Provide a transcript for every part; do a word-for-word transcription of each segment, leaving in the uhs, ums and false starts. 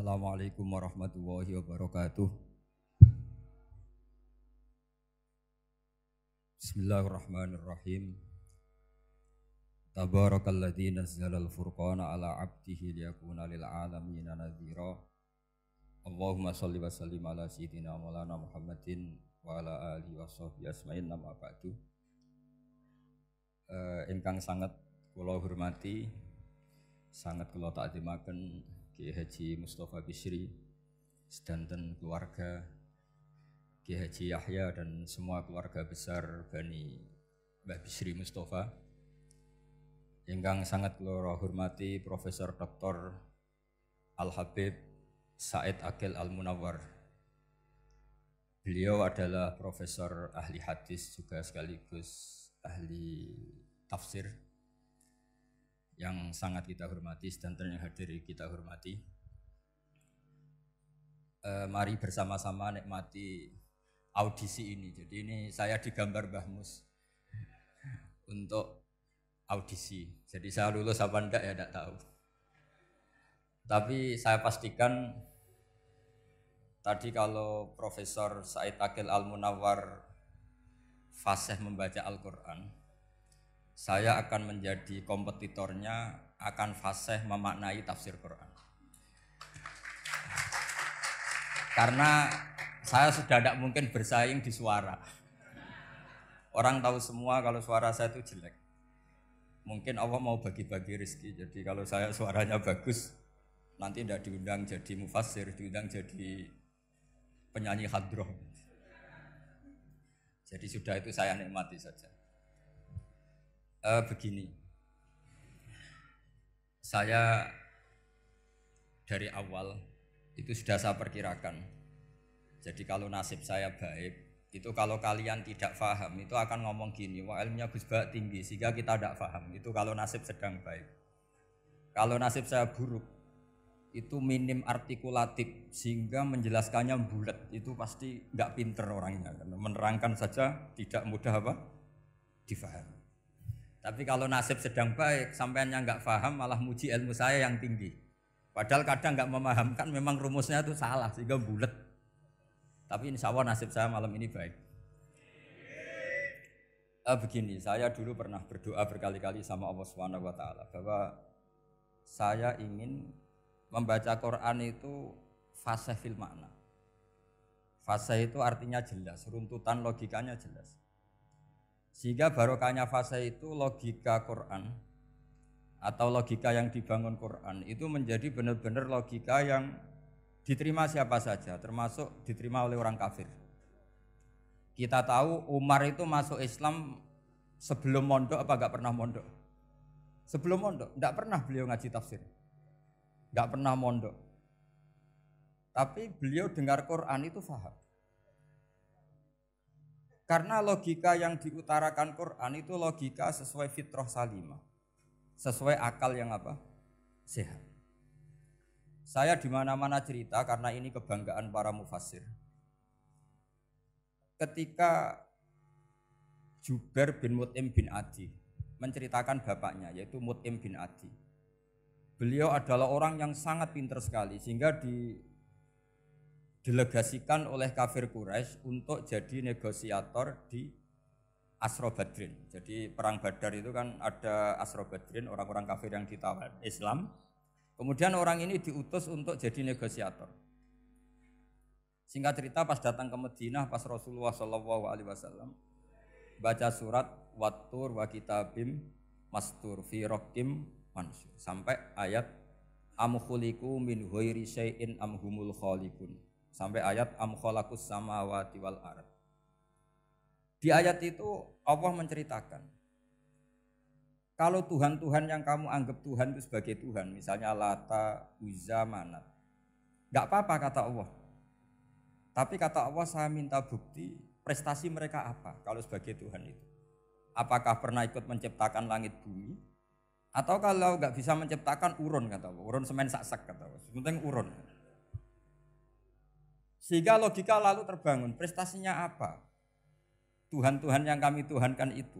Assalamualaikum warahmatullahi wabarakatuh. Bismillahirrahmanirrahim. Tabarakalladzi nazzalal furqana ala 'abdihi liyakuna lil 'alamin nadhira. Allahumma shalli wa sallim ala sayyidina maulana Muhammadin wa ala alihi washabbihi ajmain. Amma ba'du. Eh ingkang sangat kula hormati, sangat kula takzimaken Kiai Haji Mustafa Bisri, sedanten keluarga Kiai Haji Yahya dan semua keluarga besar Bani Mbah Bisri Mustafa. Ingkang sangat kula hormati Profesor Dr Al Habib Said Agil Al Munawar. Beliau adalah profesor ahli hadis juga sekaligus ahli tafsir yang sangat kita hormati, sedanten yang hadir kita hormati. E, mari bersama-sama nikmati audisi ini. Jadi ini saya digambar Mbah Mus untuk audisi. Jadi saya lulus apa enggak ya enggak tahu. Tapi saya pastikan tadi kalau Profesor Said Agil Al Munawar fasih membaca Al-Qur'an, saya akan menjadi kompetitornya, akan fasih memaknai tafsir Quran. Karena saya sudah tidak mungkin bersaing di suara. Orang tahu semua kalau suara saya itu jelek. Mungkin Allah mau bagi-bagi rezeki, jadi kalau saya suaranya bagus, nanti tidak diundang jadi mufassir, diundang jadi penyanyi hadroh. Jadi sudah itu saya nikmati saja. Uh, begini, saya dari awal itu sudah saya perkirakan. Jadi kalau nasib saya baik, itu kalau kalian tidak paham, itu akan ngomong gini, wah ilmunya Gus Baha tinggi, sehingga kita tidak paham. Itu kalau nasib sedang baik. Kalau nasib saya buruk, itu minim artikulatif, sehingga menjelaskannya bulat. Itu pasti nggak pinter orangnya, karena menerangkan saja tidak mudah apa difahami. Tapi kalau nasib sedang baik, sampeannya nggak paham, malah muji ilmu saya yang tinggi. Padahal kadang nggak memahamkan, memang rumusnya itu salah, sehingga bulat. Tapi insya Allah nasib saya malam ini baik. Eh, begini, saya dulu pernah berdoa berkali-kali sama Allah Subhanahu wa Ta'ala bahwa saya ingin membaca Quran itu fasih fil makna. Fasih itu artinya jelas, runtutan logikanya jelas. Sehingga barokahnya fase itu logika Quran atau logika yang dibangun Quran itu menjadi benar-benar logika yang diterima siapa saja, termasuk diterima oleh orang kafir. Kita tahu Umar itu masuk Islam sebelum mondok apa enggak pernah mondok? Sebelum mondok, enggak pernah beliau ngaji tafsir, enggak pernah mondok. Tapi beliau dengar Quran itu faham. Karena logika yang diutarakan Quran itu logika sesuai fitrah salimah, sesuai akal yang apa? Sehat. Saya di mana-mana cerita karena ini kebanggaan para mufassir. Ketika Jubair bin Mut'im bin Adi menceritakan bapaknya yaitu Mut'im bin Adi. Beliau adalah orang yang sangat pintar sekali sehingga di dilegasikan oleh kafir Quraisy untuk jadi negosiator di Asro Badrin. Jadi perang Badar itu kan ada Asro Badrin, orang-orang kafir yang ditawar Islam. Kemudian orang ini diutus untuk jadi negosiator. Singkat cerita pas datang ke Madinah, pas Rasulullah shallallahu alaihi wasallam baca surat Wat-Tur wa kitabim mastur fi rokim mansur sampai ayat am khuliqu min ghairi syai'in am humul khaliqun. Sampai ayat am khalaqus samawati wal ard. Di ayat itu Allah menceritakan kalau Tuhan-Tuhan yang kamu anggap Tuhan itu sebagai Tuhan, misalnya Lata, Uzza, Manat, gak apa-apa kata Allah. Tapi kata Allah saya minta bukti prestasi mereka apa kalau sebagai Tuhan itu. Apakah pernah ikut menciptakan langit bumi? Atau kalau gak bisa menciptakan urun kata Allah, urun semen saksak kata Allah, penting urun. Sehingga logika lalu terbangun, prestasinya apa? Tuhan-Tuhan yang kami Tuhankan itu.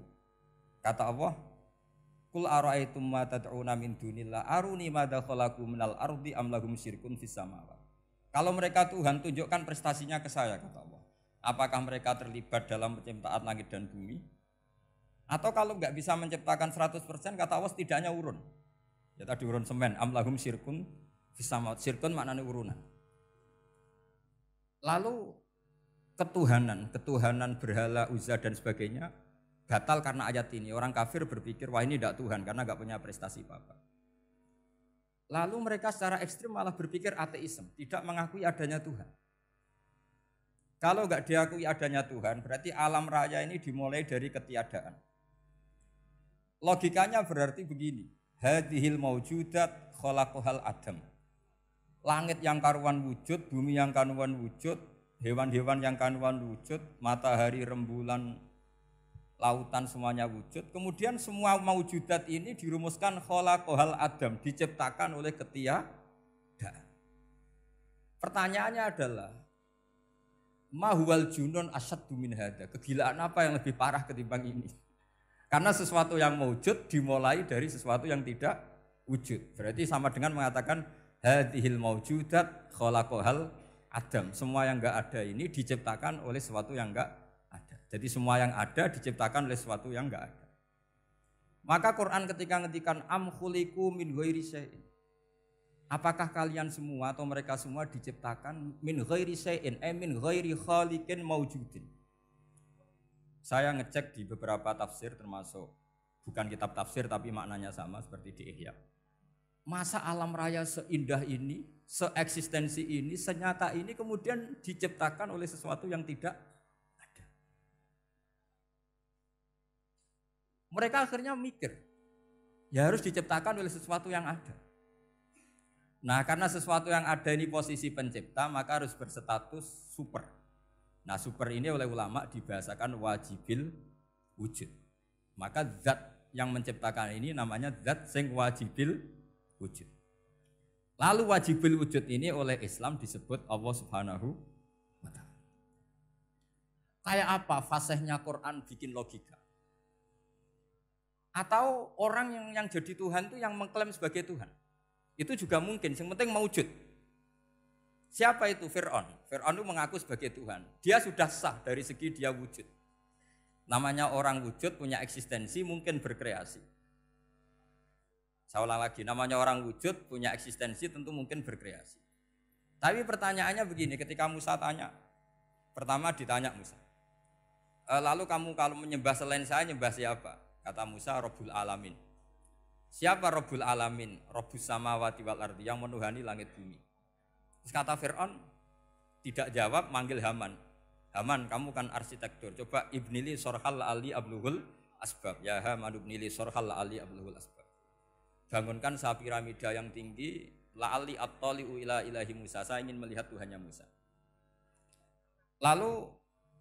Kata Allah, Kul ara'aitum ma tad'una min dunillah aruni madza khalaqu minal ardi am lahum syirkun fis samawati. Kalau mereka Tuhan, tunjukkan prestasinya ke saya, kata Allah. Apakah mereka terlibat dalam penciptaan langit dan bumi? Atau kalau nggak bisa menciptakan seratus persen, kata Allah setidaknya urun. Ya tadi urun semen, am lahum syirkun fis samawati. Syirkun maknanya urunan. Lalu ketuhanan, ketuhanan berhala, Uzza dan sebagainya batal karena ayat ini. Orang kafir berpikir, wah ini tidak Tuhan karena nggak punya prestasi apa-apa. Lalu mereka secara ekstrim malah berpikir ateisme, tidak mengakui adanya Tuhan. Kalau nggak diakui adanya Tuhan, berarti alam raya ini dimulai dari ketiadaan. Logikanya berarti begini, hadihil maujudat khalaqahal adam. Langit yang karuan wujud, bumi yang karuan wujud, hewan-hewan yang karuan wujud, matahari, rembulan, lautan semuanya wujud. Kemudian semua maujudat ini dirumuskan khalaqahal adam, diciptakan oleh ketiadaan. Pertanyaannya adalah ma huwal junun asyaddu min hadza? Kegilaan apa yang lebih parah ketimbang ini? Karena sesuatu yang wujud dimulai dari sesuatu yang tidak wujud. Berarti sama dengan mengatakan hadhil maujudat khalaqahal adam. Semua yang enggak ada ini diciptakan oleh sesuatu yang enggak ada. Jadi semua yang ada diciptakan oleh sesuatu yang enggak ada. Maka Quran ketika ngetikan am khuliqu min ghairi syai'in. Apakah kalian semua atau mereka semua diciptakan min ghairi syai'in, eh min ghairi khaliqin maujudin. Saya ngecek di beberapa tafsir termasuk bukan kitab tafsir tapi maknanya sama seperti di Ihya. Masa alam raya seindah ini, seeksistensi ini, senyata ini kemudian diciptakan oleh sesuatu yang tidak. Mereka akhirnya mikir, ya harus diciptakan oleh sesuatu yang ada. Nah karena sesuatu yang ada ini posisi pencipta, maka harus berstatus super. Nah super ini oleh ulama dibahasakan wajibil wujud. Maka zat yang menciptakan ini namanya zat sing wajibil wujud. Lalu wajibil wujud ini oleh Islam disebut Allah Subhanahu wa Ta'ala. Kayak apa fasihnya Quran bikin logika? Atau orang yang, yang jadi Tuhan itu yang mengklaim sebagai Tuhan. Itu juga mungkin, yang penting maujud. Siapa itu? Firaun. Firaun itu mengaku sebagai Tuhan. Dia sudah sah dari segi dia wujud. Namanya orang wujud punya eksistensi mungkin berkreasi. Saya ulang lagi, namanya orang wujud punya eksistensi tentu mungkin berkreasi. Tapi pertanyaannya begini, ketika Musa tanya, pertama ditanya Musa, e, lalu kamu kalau menyembah selain saya, nyembah siapa? Kata Musa, Rabbul Alamin. Siapa Rabbul Alamin? Rabbus samawati wal ardi, yang menuhani langit bumi. Terus kata Fir'aun, tidak jawab, manggil Haman. Haman, kamu kan arsitektur, coba ibnili sorhal ali abluhul asbab. Ya Haman ibnili sorhal ali abluhul asbab. Bangunkan saya piramida yang tinggi, la'ali attali'u ila ilahi Musa. Saya ingin melihat Tuhannya Musa. Lalu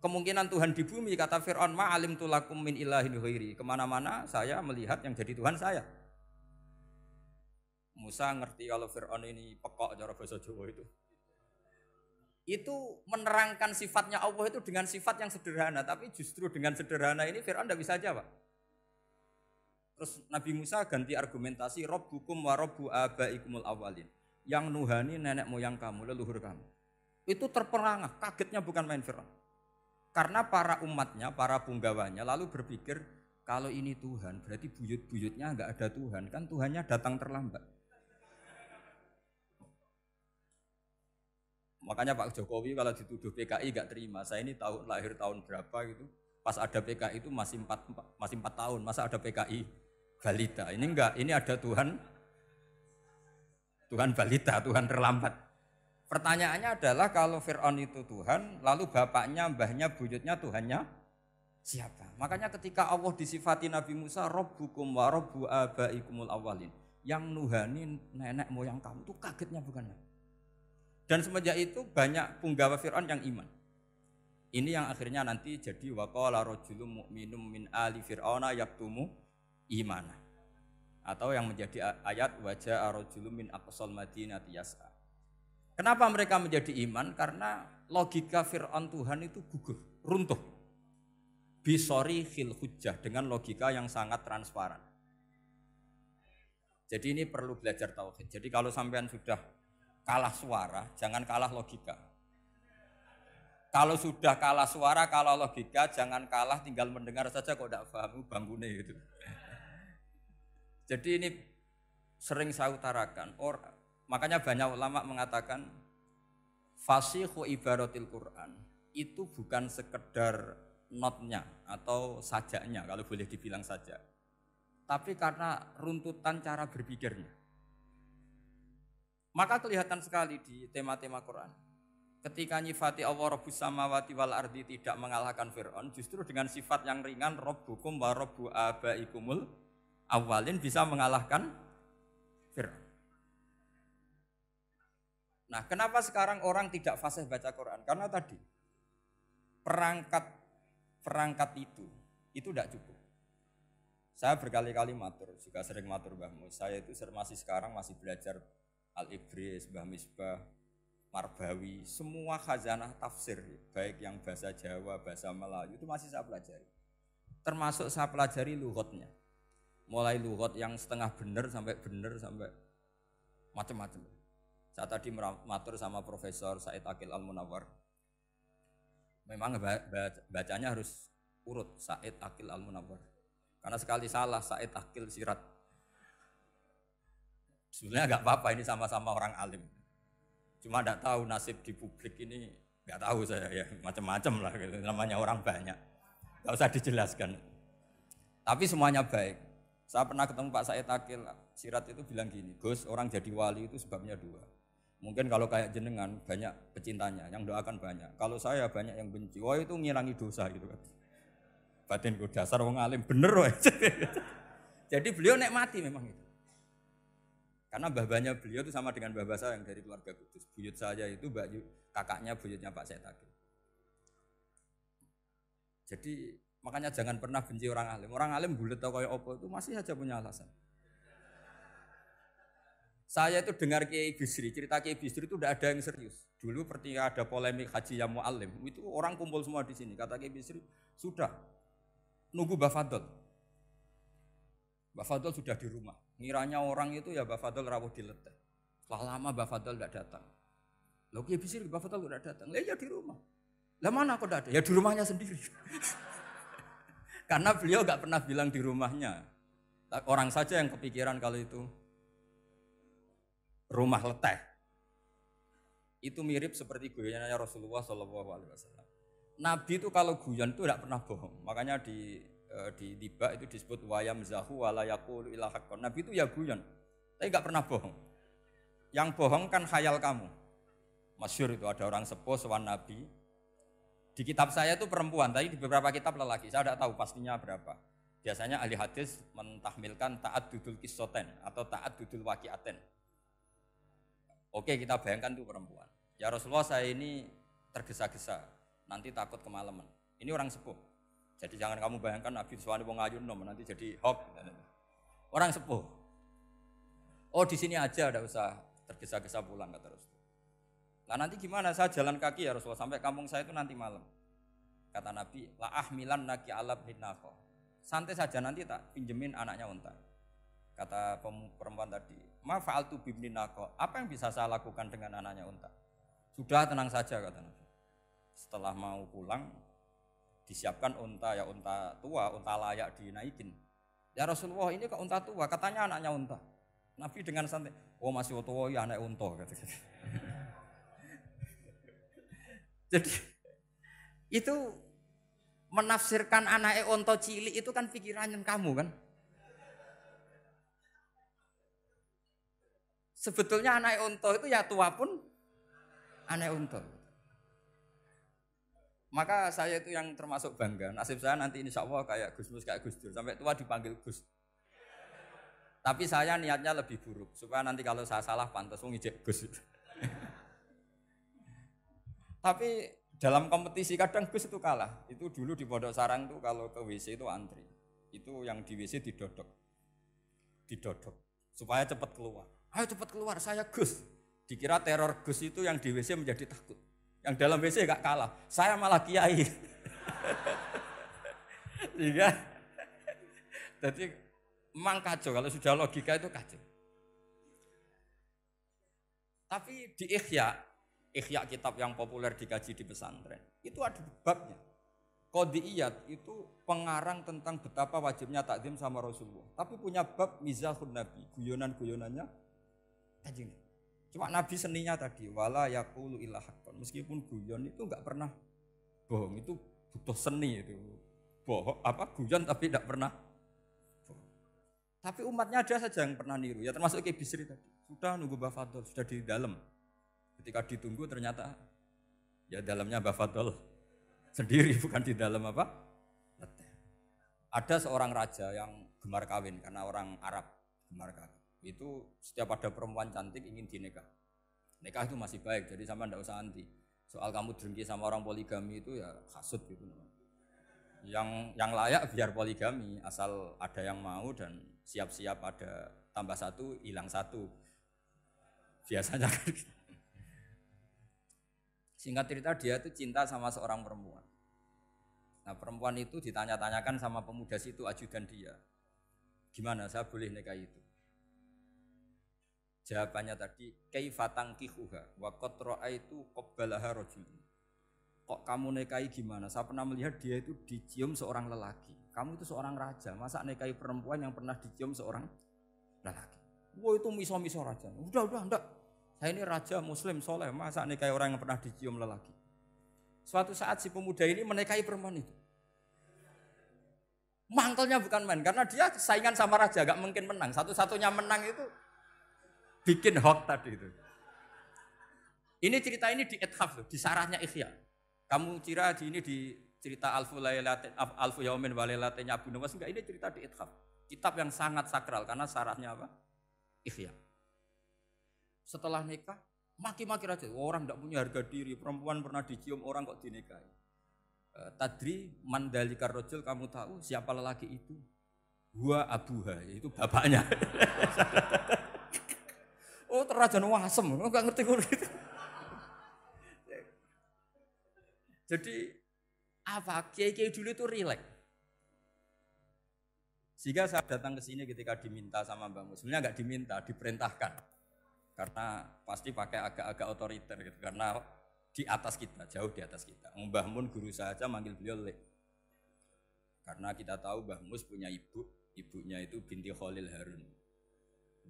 kemungkinan Tuhan di bumi, kata Fir'aun, ma'alim tulakum min ilahin ghairi. Kemana-mana saya melihat yang jadi Tuhan saya. Musa ngerti kalau Fir'aun ini pekok cara bahasa Jawa itu. Itu menerangkan sifatnya Allah itu dengan sifat yang sederhana. Tapi justru dengan sederhana ini Fir'aun tidak bisa jawab. Terus Nabi Musa ganti argumentasi, Rabbukum wa Rabbu abaikumul awalin. Yang nuhani nenek moyang kamu, leluhur kamu. Itu terperangah, kagetnya bukan main Fir'aun. Karena para umatnya, para punggawanya lalu berpikir kalau ini Tuhan berarti buyut-buyutnya nggak ada Tuhan, kan Tuhannya datang terlambat. Makanya Pak Jokowi kalau dituduh P K I nggak terima. Saya ini tahun lahir tahun berapa gitu, pas ada P K I itu masih empat masih empat tahun, masa ada P K I balita. Ini enggak, ini ada Tuhan, Tuhan balita, Tuhan terlambat. Pertanyaannya adalah kalau Fir'aun itu Tuhan, lalu bapaknya, mbahnya, buyutnya, Tuhannya siapa? Makanya ketika Allah disifati Nabi Musa, Rabbukum wa Rabbu abaikumul awalin, yang nuhani nenek moyang kamu, itu kagetnya bukan? Dan semenjak itu banyak punggawa Fir'aun yang iman. Ini yang akhirnya nanti jadi waqala rajulun mu'minum min ali fir'auna yaktumu imanah. Atau yang menjadi ayat wajaa rajulun min aqsal madinati yas'a. Kenapa mereka menjadi iman? Karena logika Fir'aun Tuhan itu gugur, runtuh. Bisori khil hujjah, dengan logika yang sangat transparan. Jadi ini perlu belajar tauhid. Jadi kalau sampean sudah kalah suara, jangan kalah logika. Kalau sudah kalah suara, kalah logika, jangan kalah, tinggal mendengar saja kok tidak paham bangunnya gitu. Jadi ini sering saya utarakan. Or, makanya banyak ulama mengatakan fasihu ibaratil Quran itu bukan sekedar notnya atau sajaknya, kalau boleh dibilang sajak, tapi karena runtutan cara berpikirnya. Maka kelihatan sekali di tema-tema Quran, ketika nyifati Allah Rabbus Samawati wal Ardi tidak mengalahkan Firaun, justru dengan sifat yang ringan Rabbukum wa Rabbu Abaikumul Awalin bisa mengalahkan Firaun. Nah, kenapa sekarang orang tidak fasih baca Quran? Karena tadi perangkat perangkat itu itu tidak cukup. Saya berkali-kali matur, juga sering matur Mbah Mus. Saya itu masih sekarang masih belajar Al-Ibris, Mbah Misbah, Marbawi, semua khazanah tafsir, baik yang bahasa Jawa, bahasa Melayu itu masih saya pelajari. Termasuk saya pelajari lughatnya. Mulai lughat yang setengah benar sampai benar sampai macam-macam. Saya tadi matur sama Profesor Said Agil Al Munawar. Memang bacanya harus urut Said Agil Al Munawar. Karena sekali salah Said Akil Sirat. Sebenarnya enggak apa-apa, ini sama-sama orang alim. Cuma enggak tahu nasib di publik ini, enggak tahu saya ya, macam-macam lah gitu. Namanya orang banyak. Enggak usah dijelaskan. Tapi semuanya baik. Saya pernah ketemu Pak Said Akil Sirat itu bilang gini, "Gus, orang jadi wali itu sebabnya dua. Mungkin kalau kayak jenengan banyak pecintanya, yang doakan banyak. Kalau saya banyak yang benci, wah itu ngilangi dosa gitu kan." Batinku dasar wong alim bener woy. Jadi beliau nek mati memang itu. Karena babanya beliau itu sama dengan babah saya yang dari keluarga Kudus. Buyut saya itu Mbak Yu, kakaknya buyutnya Pak Sya'ta Kila. Jadi makanya jangan pernah benci orang alim. Orang alim bulet tau kaya apa itu masih saja punya alasan. Saya itu dengar Kiai Bisri, cerita Kiai Bisri itu tidak ada yang serius. Dulu ketika ada polemik haji yang mu'alim, itu orang kumpul semua di sini. Kata Kiai Bisri, sudah nunggu Mbah Fadol. Mbah Fadol sudah di rumah. Ngiranya orang itu ya Mbah Fadol rawuh diletek. Setelah lama Mbah Fadol tidak datang. Loh Kiai Bisri, Mbah Fadol tidak datang. Lah ya di rumah. Lah mana kok tidak ada? Ya di rumahnya sendiri. Karena beliau nggak pernah bilang di rumahnya. Orang saja yang kepikiran kalau itu rumah leteh. Itu mirip seperti guyonannya Rasulullah Shallallahu Alaihi Wasallam. Nabi itu kalau guyon itu tidak pernah bohong. Makanya di di tiba itu disebut wayam zahu walayakul ilahakon. Nabi itu ya guyon, tapi nggak pernah bohong. Yang bohong kan khayal kamu. Masyhur itu ada orang sepuh sowan Nabi. Di kitab saya itu perempuan, tapi di beberapa kitab lelaki. Saya tidak tahu pastinya berapa. Biasanya ahli hadis mentahmilkan taat dudul kisoten atau taat dudul wakiaten. Oke kita bayangkan tuh perempuan. Ya Rasulullah saya ini tergesa-gesa. Nanti takut kemalaman. Ini orang sepuh. Jadi jangan kamu bayangkan Nabi Suwani wong ayun nom nanti jadi hop. Orang sepuh. Oh di sini aja, tidak usah tergesa-gesa pulang kata Rasulullah. Nah nanti gimana? Saya jalan kaki ya Rasulullah sampai kampung saya itu nanti malam. Kata Nabi, la ahmilan naki alab hinnaqo. Santai saja nanti tak pinjemin anaknya unta. Kata perempuan tadi, ma fa'altu bibni naqo. Apa yang bisa saya lakukan dengan anaknya unta? Sudah tenang saja kata Nabi. Setelah mau pulang disiapkan unta, ya unta tua, unta layak dinaikin. Ya Rasulullah ini kok unta tua, katanya anaknya unta. Nabi dengan santai, oh masih tua ya anak unta. Jadi itu menafsirkan anak unta cilik itu kan pikirannya kamu kan. Sebetulnya anak unta itu ya tua pun anak unta. Maka saya itu yang termasuk bangga. Nasib saya nanti insya Allah kayak Gus Mus, kayak Gus Dur. Sampai tua dipanggil Gus. Tapi saya niatnya lebih buruk. Supaya nanti kalau saya salah pantas ngijek Gus. Tapi dalam kompetisi kadang Gus itu kalah. Itu dulu di Pondok Sarang itu kalau ke W C itu antri. Itu yang di W C didodok. Didodok. Supaya cepat keluar. Ayo cepat keluar, saya Gus. Dikira teror Gus itu yang di W C menjadi takut. Yang dalam W C gak kalah, saya malah kiai. Jadi memang kacau, kalau sudah logika itu kacau. Tapi di Ihya, Ihya kitab yang populer dikaji di pesantren, itu ada babnya. Qadiyat itu pengarang tentang betapa wajibnya takzim sama Rasulullah. Tapi punya bab mizahun Nabi, guyonan-guyonannya Kanjeng. Cuma Nabi seninya tadi wala yaqulu illa haqqan. Meskipun guyon itu enggak pernah bohong, itu butuh seni itu. Bohong apa guyon tapi enggak pernah bohong. Tapi umatnya ada saja yang pernah niru, ya termasuk Kiai Bisri tadi. Sudah nunggu Mbah Fadol, sudah di dalam. Ketika ditunggu ternyata ya dalamnya Mbah Fadol sendiri, bukan di dalam apa? Ada seorang raja yang gemar kawin karena orang Arab gemar kawin. Itu setiap ada perempuan cantik ingin dinikah. Nikah itu masih baik, jadi sama ndak usah anti. Soal kamu dengki sama orang poligami itu ya hasut gitu. Yang yang layak biar poligami, asal ada yang mau dan siap-siap ada tambah satu hilang satu. Biasanya kan. Singkat cerita dia itu cinta sama seorang perempuan. Nah, perempuan itu ditanya-tanyakan sama pemuda situ ajudan dia, gimana saya boleh nikah itu? Jawabannya tadi, kaifatangkihuha wa qad ra'aitu qabbalaha rajul. Kok kamu nikahi gimana? Saya pernah melihat dia itu dicium seorang lelaki. Kamu itu seorang raja, masa nikahi perempuan yang pernah dicium seorang lelaki? Wah itu miso-miso raja. Udah, udah, enggak. Saya ini raja muslim soleh, masa nikahi orang yang pernah dicium lelaki? Suatu saat si pemuda ini menikahi perempuan itu. Mangkelnya bukan main, karena dia saingan sama raja, gak mungkin menang. Satu-satunya menang itu bikin hoax tadi itu. Ini cerita ini di Ithaf, di sarahnya Ihya. Kamu kira ini di cerita Alfu Lailatin Alfu Yaumin wa Lailatin Abu Nawas, enggak, ini cerita di Ithaf. Kitab yang sangat sakral karena sarahnya apa? Ihya. Setelah nikah maki-maki raja, orang tidak punya harga diri, perempuan pernah dicium orang kok dinikahi. Tadri mandalika rojul, kamu tahu siapa lelaki itu? Gua abuha, itu bapaknya. Oh terajan wasem, nggak ngerti gue gitu. Jadi apa kiai-kiai dulu itu rileks. Sehingga saya datang ke sini ketika diminta sama Mbah Mus, sebenarnya nggak diminta, diperintahkan. Karena pasti pakai agak-agak otoriter gitu, karena di atas kita, jauh di atas kita. Mbah Mun guru saya aja manggil beliau Le. Karena kita tahu Mbah Mus punya ibu, ibunya itu binti Kholil Harun.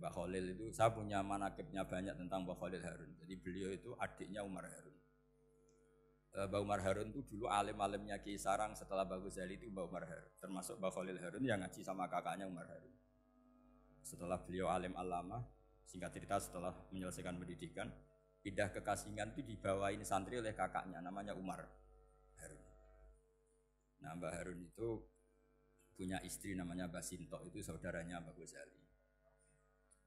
Mbah Kholil itu, saya punya manakibnya banyak tentang Mbah Kholil Harun. Jadi beliau itu adiknya Umar Harun. Mbah Umar Harun itu dulu alim-alimnya Ki Sarang setelah Mbah Ghozali itu Mbah Umar Harun. Termasuk Mbah Kholil Harun yang ngaji sama kakaknya Umar Harun. Setelah beliau alim alama, singkat cerita setelah menyelesaikan pendidikan, pindah ke Kasingan itu dibawain santri oleh kakaknya, namanya Umar Harun. Nah Mbah Harun itu punya istri namanya Mbah Sinto, itu saudaranya Mbah Ghozali.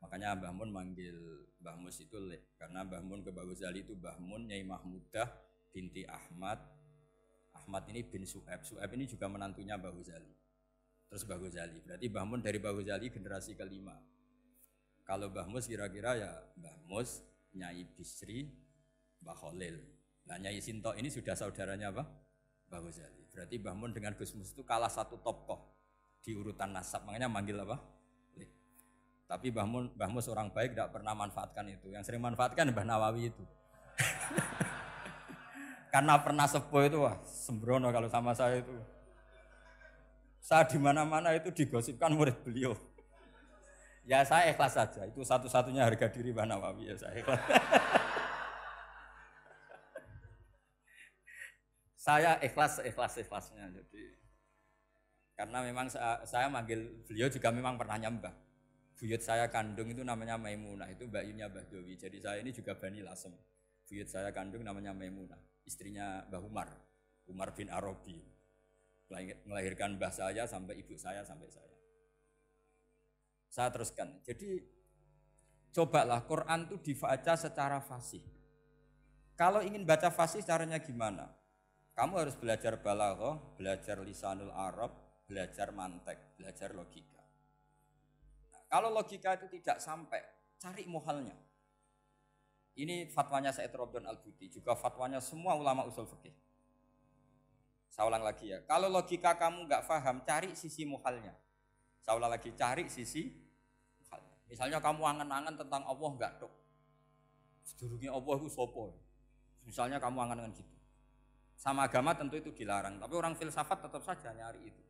Makanya Mbah Mun manggil Mbah Mus itu Le, karena Mbah Mun ke Mbah Ghozali itu Mbah Mun Nyai Mahmudah binti Ahmad. Ahmad ini bin Su'ab, Su'ab ini juga menantunya Mbah Ghozali. Terus Mbah Ghozali, berarti Mbah Mun dari Mbah Ghozali generasi kelima. Kalau Mbah Mus kira-kira ya Mbah Mus, Nyai Bisri, Mbah Kholil. Nah Nyai Sinto ini sudah saudaranya apa? Mbah Ghozali. Berarti Mbah Mun dengan Gus Mus itu kalah satu tokoh di urutan nasab, makanya manggil apa? Le. Tapi Mbah Mun, Mbah Mus orang baik tidak pernah manfaatkan itu. Yang sering manfaatkan Mbah Nawawi itu. Karena pernah sepuh itu, wah sembrono kalau sama saya itu. Saya di mana-mana itu digosipkan murid beliau. Ya saya ikhlas saja, itu satu-satunya harga diri Mbah Nawawi, ya saya ikhlas. Saya ikhlas, ikhlas, ikhlasnya. Jadi karena memang saya, saya manggil beliau juga memang pernah nyembah. Buyut saya kandung itu namanya Maimuna, itu Mbak Yunya Mbah Dewi. Jadi saya ini juga Bani Lasem. Buyut saya kandung namanya Maimuna, istrinya Mbah Umar, Umar bin Arabi. Melahirkan mbah saya sampai ibu saya sampai saya. Saya teruskan. Jadi cobalah Quran itu dibaca secara fasih. Kalau ingin baca fasih caranya gimana? Kamu harus belajar balaghah, belajar lisanul Arab, belajar mantek, belajar logika. Nah, kalau logika itu tidak sampai, cari muhalnya. Ini fatwanya Said Robdon Al-Buti, juga fatwanya semua ulama usul fikih. Saya ulang lagi ya. Kalau logika kamu nggak paham, cari sisi muhalnya. Saya ulang lagi, cari sisi. Misalnya kamu angan-angan tentang Allah enggak dok. sedurunge Allah itu sapa. Misalnya kamu angan-angan gitu. Sama agama tentu itu dilarang, tapi orang filsafat tetap saja nyari itu.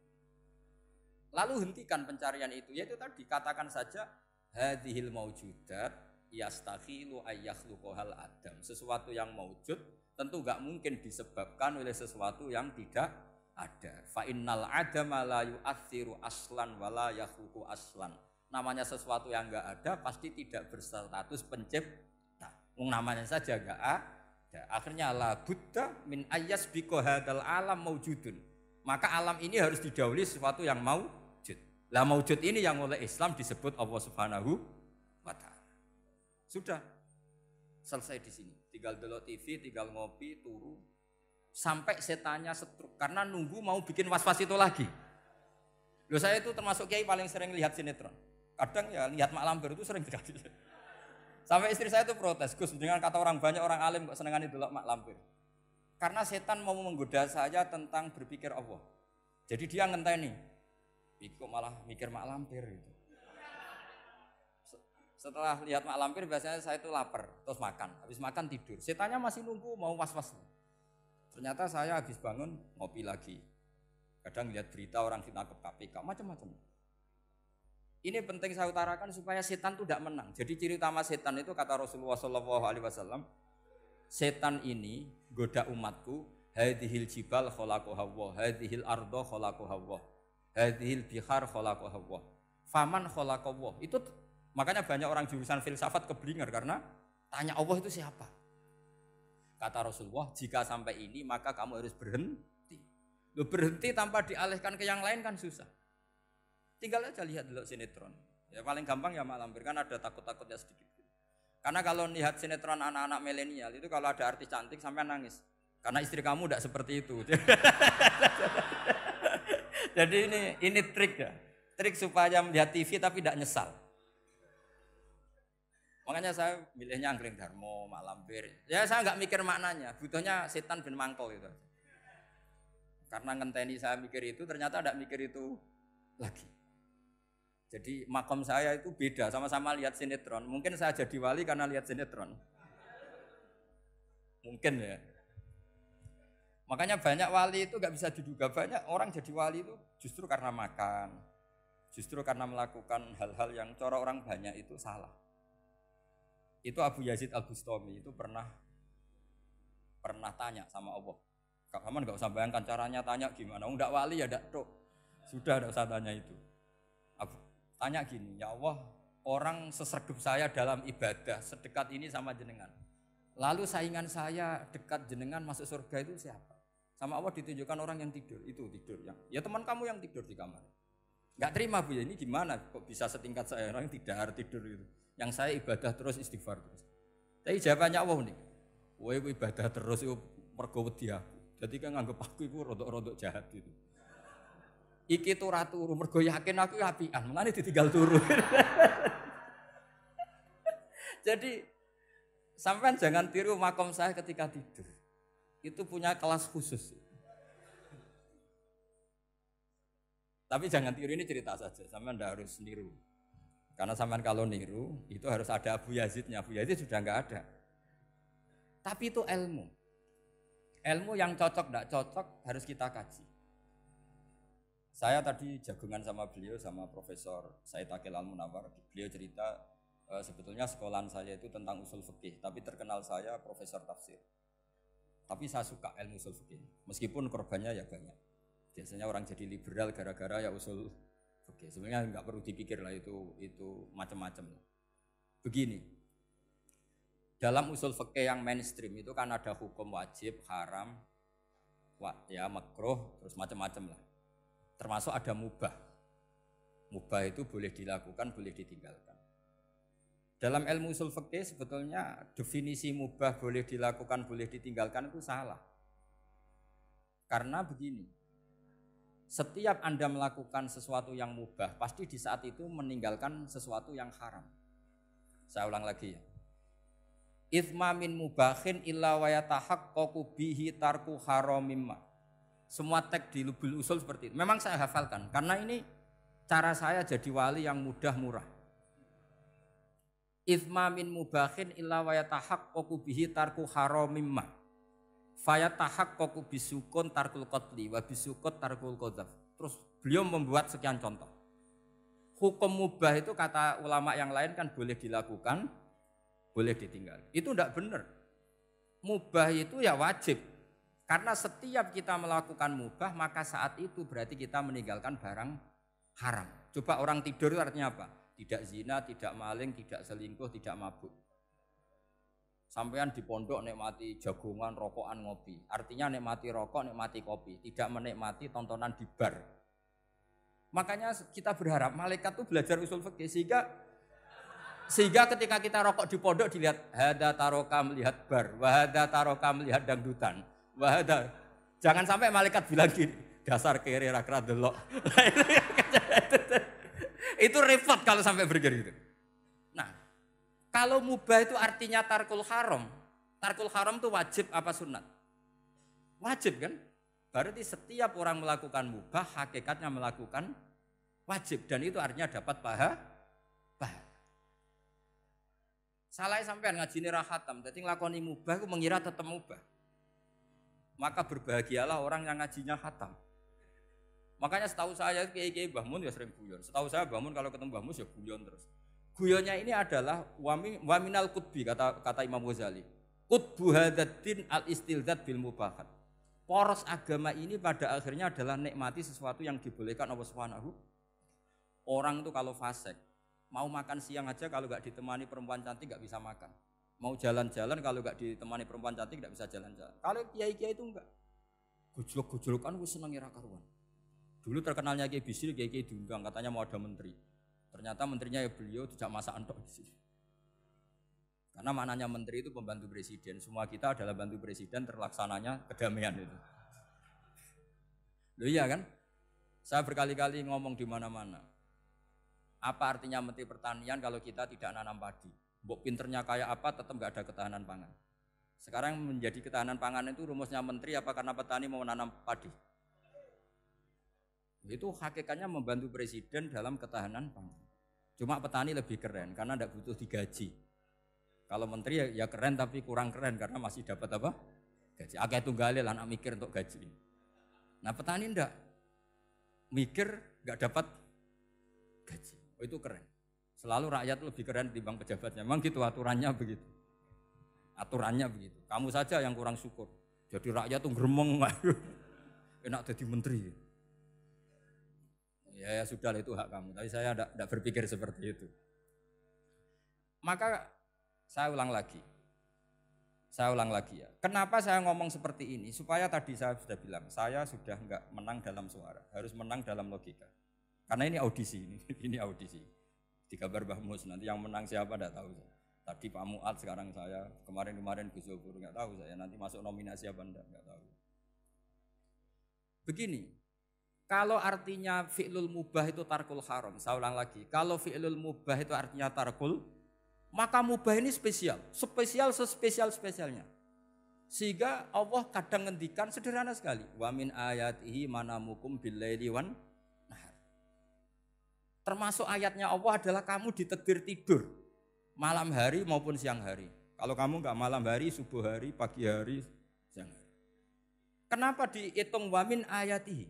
Lalu hentikan pencarian itu, yaitu tadi katakan saja hadhil maujudat yastakhilu ayyakhluqal adam. Sesuatu yang maujud tentu enggak mungkin disebabkan oleh sesuatu yang tidak ada. Fa innal adama la yu'athiru aslan wa la yakhluqu aslan. Namanya sesuatu yang enggak ada pasti tidak berstatus pencipta. Wong namanya saja enggak ada. Akhirnya la budda min ayyasbiqu hadal alam maujudun. Maka alam ini harus didahului sesuatu yang maujud. Lah maujud ini yang oleh Islam disebut Allah Subhanahu wa ta'ala. Sudah selesai di sini. Tinggal delok T V, tinggal ngopi, turu. Sampai setannya setruk karena nunggu mau bikin was-was itu lagi. Loh, saya itu termasuk kiai paling sering lihat sinetron. Kadang ya lihat Mak Lamber itu sering terjadi. Sampai istri saya itu protes, Gus, dengan kata orang banyak orang alim kok senengane delok Mak Lamber. Karena setan mau menggoda saya tentang berpikir Allah. Jadi dia ngenteni. Iku malah mikir Mak Lampir itu. Setelah lihat Mak Lampir biasanya saya itu lapar, terus makan. Habis makan tidur. Setannya masih nunggu mau was-was. Ternyata saya habis bangun ngopi lagi. Kadang lihat berita orang ditangkap K P K, macam-macam. Ini penting saya utarakan supaya setan itu tidak menang. Jadi ciri utama setan itu kata Rasulullah shallallahu alaihi wasallam. Setan ini goda umatku, hadhil jibal khalaqaha Allah, hadhil ardo khalaqaha Allah, hadhil bihar khalaqaha Allah, faman khalaqa Allah. Itu makanya banyak orang jurusan filsafat keblinger karena tanya Allah itu siapa. Kata Rasulullah, jika sampai ini maka kamu harus berhenti. Loh, berhenti tanpa dialihkan ke yang lain kan susah. Tinggal aja lihat dulu sinetron. Ya paling gampang ya malam kan ada takut-takutnya sedikit. Karena kalau lihat sinetron anak-anak milenial itu kalau ada artis cantik sampai nangis. Karena istri kamu tidak seperti itu. Jadi ini ini trik ya. Trik supaya melihat T V tapi tidak nyesal. Makanya saya milihnya Angling Darmo, Mak Lampir. Ya saya nggak mikir maknanya, butuhnya setan bin mangkol itu. Karena ngenteni saya mikir itu ternyata tidak mikir itu lagi. Jadi makom saya itu beda, sama-sama lihat sinetron. Mungkin saya jadi wali karena lihat sinetron. Mungkin ya. Makanya banyak wali itu gak bisa diduga. Banyak orang jadi wali itu justru karena makan. Justru karena melakukan hal-hal yang cara orang banyak itu salah. Itu Abu Yazid Al-Bustami itu pernah pernah tanya sama Allah. Kak Haman gak usah bayangkan caranya tanya gimana. Enggak wali ya enggak tok. Sudah enggak usah tanya itu. Abu tanya gini, ya Allah, orang sesergup saya dalam ibadah sedekat ini sama jenengan. Lalu saingan saya dekat jenengan masuk surga itu siapa? Sama Allah ditunjukkan orang yang tidur, itu tidur. Yang, ya teman kamu yang tidur di kamar. Gak terima Bu, ya ini gimana kok bisa setingkat saya orang tidak tidur itu. Yang saya ibadah terus istighfar terus. Tapi jawabannya Allah nih, woy ibadah terus itu mergawati aku. Jadi kan nganggep aku itu rodok-rodok jahat gitu. Iki tuh ratu turu, mergo yakin aku apian, mulane ditinggal turu. Jadi sampean jangan tiru makom saya ketika tidur. Itu punya kelas khusus. Tapi jangan tiru, ini cerita saja, sampean ndak harus niru. Karena sampean kalau niru itu harus ada Abu Yazidnya. Abu Yazid sudah enggak ada. Tapi itu ilmu. Ilmu yang cocok ndak cocok harus kita kaji. Saya tadi jagungan sama beliau, sama Profesor Sayyidah Khadijah Al Munawar. Beliau cerita e, sebetulnya sekolahan saya itu tentang usul fikih, tapi terkenal saya Profesor Tafsir. Tapi saya suka ilmu usul fikih, meskipun korbannya ya banyak. Biasanya orang jadi liberal gara-gara ya usul fikih. Sebenarnya nggak perlu dipikir lah itu itu macam-macam. Begini, dalam usul fikih yang mainstream itu kan ada hukum wajib, haram, wa, ya makruh, terus macam-macam lah. Termasuk ada mubah. Mubah itu boleh dilakukan, boleh ditinggalkan. Dalam ilmu usul fikih sebetulnya definisi mubah boleh dilakukan, boleh ditinggalkan itu salah. Karena begini, setiap Anda melakukan sesuatu yang mubah, pasti di saat itu meninggalkan sesuatu yang haram. Saya ulang lagi ya. Itsma min mubahin illa wa yatahaqqaqu bihi tarku haramimma. Semua teks di lubul usul seperti itu. Memang saya hafalkan, karena ini cara saya jadi wali yang mudah murah. Ithma min mubakhin illa wa yatahaqqaqu bihi tarku haramimma. Fa yatahaqqaqu bisukun tarkul qatli wa bisukut tarkul qadzaf. Terus beliau membuat sekian contoh. Hukum mubah itu kata ulama yang lain kan boleh dilakukan, boleh ditinggal. Itu tidak benar. Mubah itu ya wajib. Karena setiap kita melakukan mubah, maka saat itu berarti kita meninggalkan barang haram. Coba orang tidur artinya apa? Tidak zina, tidak maling, tidak selingkuh, tidak mabuk. Sampean di pondok nikmati jagungan, rokokan, ngopi. Artinya nikmati rokok, nikmati kopi. Tidak menikmati tontonan di bar. Makanya kita berharap malaikat itu belajar usul fikih sehingga sehingga ketika kita rokok di pondok dilihat hada taroka melihat bar, wahada taroka melihat dangdutan. Wah, jangan sampai malaikat bilang gini, dasar kere rakra delok. Itu repot kalau sampai bergerak gitu. Nah, kalau mubah itu artinya tarkul haram. Tarkul haram itu wajib apa sunat? Wajib kan? Berarti setiap orang melakukan mubah, hakikatnya melakukan wajib. Dan itu artinya dapat pahala. Pahala. Salahnya sampean ngajini rahatam, jadi ngelakoni mubah itu mengira tetap mubah. Maka berbahagialah orang yang ngajinya khatam. Makanya setahu saya kiai-kiai Mbah Mun ya sering guyon. Setahu saya Mbah Mun kalau ketemu Mbah Mus ya guyon terus. Guyonnya ini adalah waminal kutbi kata kata Imam Ghozali. Kutbu hadatin al istilzat bil mubahat. Poros agama ini pada akhirnya adalah nikmati sesuatu yang dibolehkan Allah Subhanahu. Orang itu kalau fasik mau makan siang aja kalau nggak ditemani perempuan cantik nggak bisa makan. Mau jalan-jalan kalau nggak ditemani perempuan cantik tidak bisa jalan-jalan. Kalau kiai-kiai itu enggak. Gojlok-gojlokan wis seneng ora karuan. Dulu terkenalnya Kiai Bisri, kiai-kiai diundang katanya mau ada menteri. Ternyata menterinya ya beliau tidak masakan tok di sini. Karena maknanya menteri itu pembantu presiden. Semua kita adalah bantu presiden terlaksananya kedamaian itu. Loh iya kan? Saya berkali-kali ngomong di mana-mana. Apa artinya menteri pertanian kalau kita tidak nanam padi? Mbok pinternya kayak apa tetap nggak ada ketahanan pangan. Sekarang menjadi ketahanan pangan itu rumusnya menteri apa karena petani mau menanam padi. Itu hakikatnya membantu presiden dalam ketahanan pangan. Cuma petani lebih keren karena tidak butuh digaji. Kalau menteri ya, ya keren tapi kurang keren karena masih dapat apa? Gaji. Agak tunggalil anak mikir untuk gaji. Nah petani ndak mikir nggak dapat gaji. Oh, itu keren. Selalu rakyat lebih keren dibanding pejabatnya. Memang gitu aturannya begitu. Aturannya begitu. Kamu saja yang kurang syukur. Jadi rakyat tuh gremeng. Enak jadi menteri. Ya, ya sudah itu hak kamu. Tapi saya tidak berpikir seperti itu. Maka saya ulang lagi. Saya ulang lagi ya. Kenapa saya ngomong seperti ini? Supaya tadi saya sudah bilang, saya sudah enggak menang dalam suara. Harus menang dalam logika. Karena ini audisi. Ini, ini audisi. Digambar Mbah Mus, nanti yang menang siapa tidak tahu. Tadi Pak Muat, sekarang saya, kemarin-kemarin Gus Baha nggak tahu saya, nanti masuk nominasi apa enggak, nggak tahu. Begini, kalau artinya fi'lul mubah itu tarkul haram, saya ulang lagi, kalau fi'lul mubah itu artinya tarkul, maka mubah ini spesial, spesial sespesial-spesialnya. Sehingga Allah kadang ngendikan sederhana sekali, wa min ayatihi manamukum billaili wan. Termasuk ayatnya Allah adalah kamu ditegur tidur malam hari maupun siang hari. Kalau kamu enggak malam hari, subuh hari, pagi hari, siang hari. Kenapa dihitung wamin ayatihi?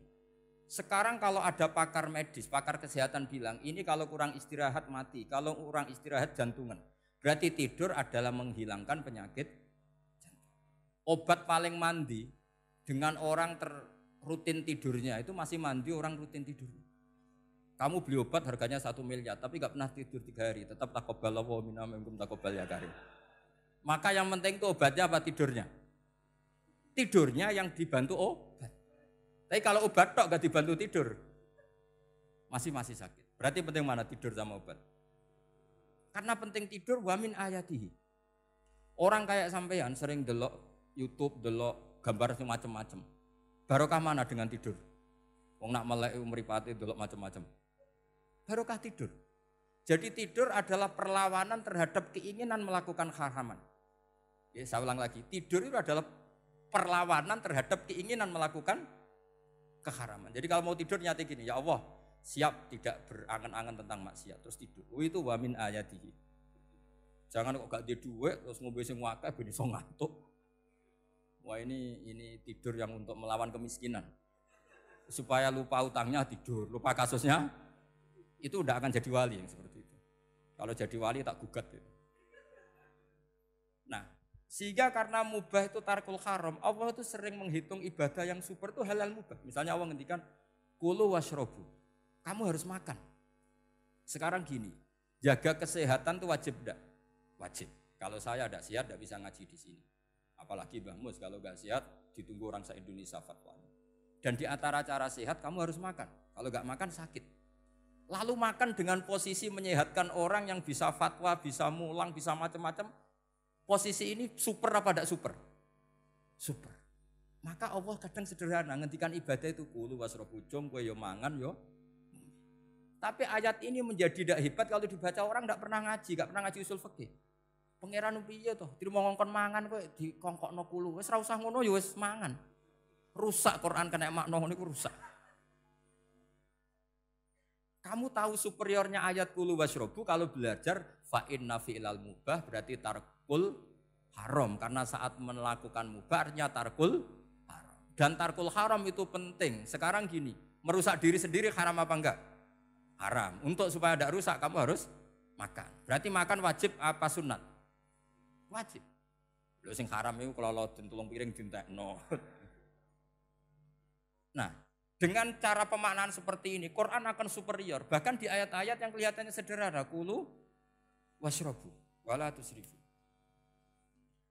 Sekarang kalau ada pakar medis, pakar kesehatan bilang ini kalau kurang istirahat mati, kalau kurang istirahat jantungan. Berarti tidur adalah menghilangkan penyakit jantung. Obat paling mandi dengan orang rutin tidurnya itu masih mandi orang rutin tidurnya. Kamu beli obat harganya satu miliar, tapi nggak pernah tidur tiga hari. Tetap takobal Allah minna minkum takobal ya karim. Maka yang penting itu obatnya apa tidurnya? Tidurnya yang dibantu obat. Tapi kalau obat tok nggak dibantu tidur, masih masih sakit. Berarti penting mana tidur sama obat? Karena penting tidur wamin ayatihi. Orang kayak sampean sering delok YouTube, delok gambar macam-macam. Barokah mana dengan tidur? Wong nak melek meripati delok macam-macam. Barokah tidur. Jadi tidur adalah perlawanan terhadap keinginan melakukan haraman. Ya, saya ulang lagi, tidur itu adalah perlawanan terhadap keinginan melakukan keharaman. Jadi kalau mau tidur nyati gini, ya Allah siap tidak berangan-angan tentang maksiat terus tidur. Oh, itu wamin ayatihi. Jangan kok gak di duit terus ngombe sing akeh ben iso ngantuk. Wah ini ini tidur yang untuk melawan kemiskinan. Supaya lupa utangnya tidur, lupa kasusnya itu tidak akan jadi wali yang seperti itu. Kalau jadi wali tak gugat itu. Nah, sehingga karena mubah itu tarkul haram, Allah itu sering menghitung ibadah yang super itu halal mubah. Misalnya Allah ngendikan kulu washrobu, kamu harus makan. Sekarang gini, jaga kesehatan itu wajib tidak? Wajib. Kalau saya tidak sehat tidak bisa ngaji di sini. Apalagi Mbah Mus kalau nggak sehat ditunggu orang se-Indonesia fatwanya. Dan di antara cara sehat kamu harus makan. Kalau nggak makan sakit. Lalu makan dengan posisi menyehatkan orang yang bisa fatwa, bisa mulang, bisa macam-macam. Posisi ini super apa tidak super? Super. Maka Allah kadang sederhana ngendikan ibadah itu kulu wasrobu jom kowe yo mangan yo. Tapi ayat ini menjadi tidak hebat kalau dibaca orang tidak pernah ngaji, nggak pernah ngaji usul fikih. Pangeran piye toh? Dirimo ngongkon mangan kowe dikongkokno kulu. Wis ora usah ngono yo wis mangan. Rusak Quran kena makna niku rusak. Kamu tahu superiornya ayat kulu wasrobu kalau belajar fa inna fi'lal mubah berarti tarkul haram karena saat melakukan mubahnya tarkul haram. Dan tarkul haram itu penting. Sekarang gini, merusak diri sendiri haram apa enggak? Haram. Untuk supaya tidak rusak kamu harus makan. Berarti makan wajib apa sunat? Wajib. Lho sing haram itu kalau tulung piring dintekno. Nah, dengan cara pemaknaan seperti ini, Quran akan superior. Bahkan di ayat-ayat yang kelihatannya sederhana, kulu washrabu wala tusrifu.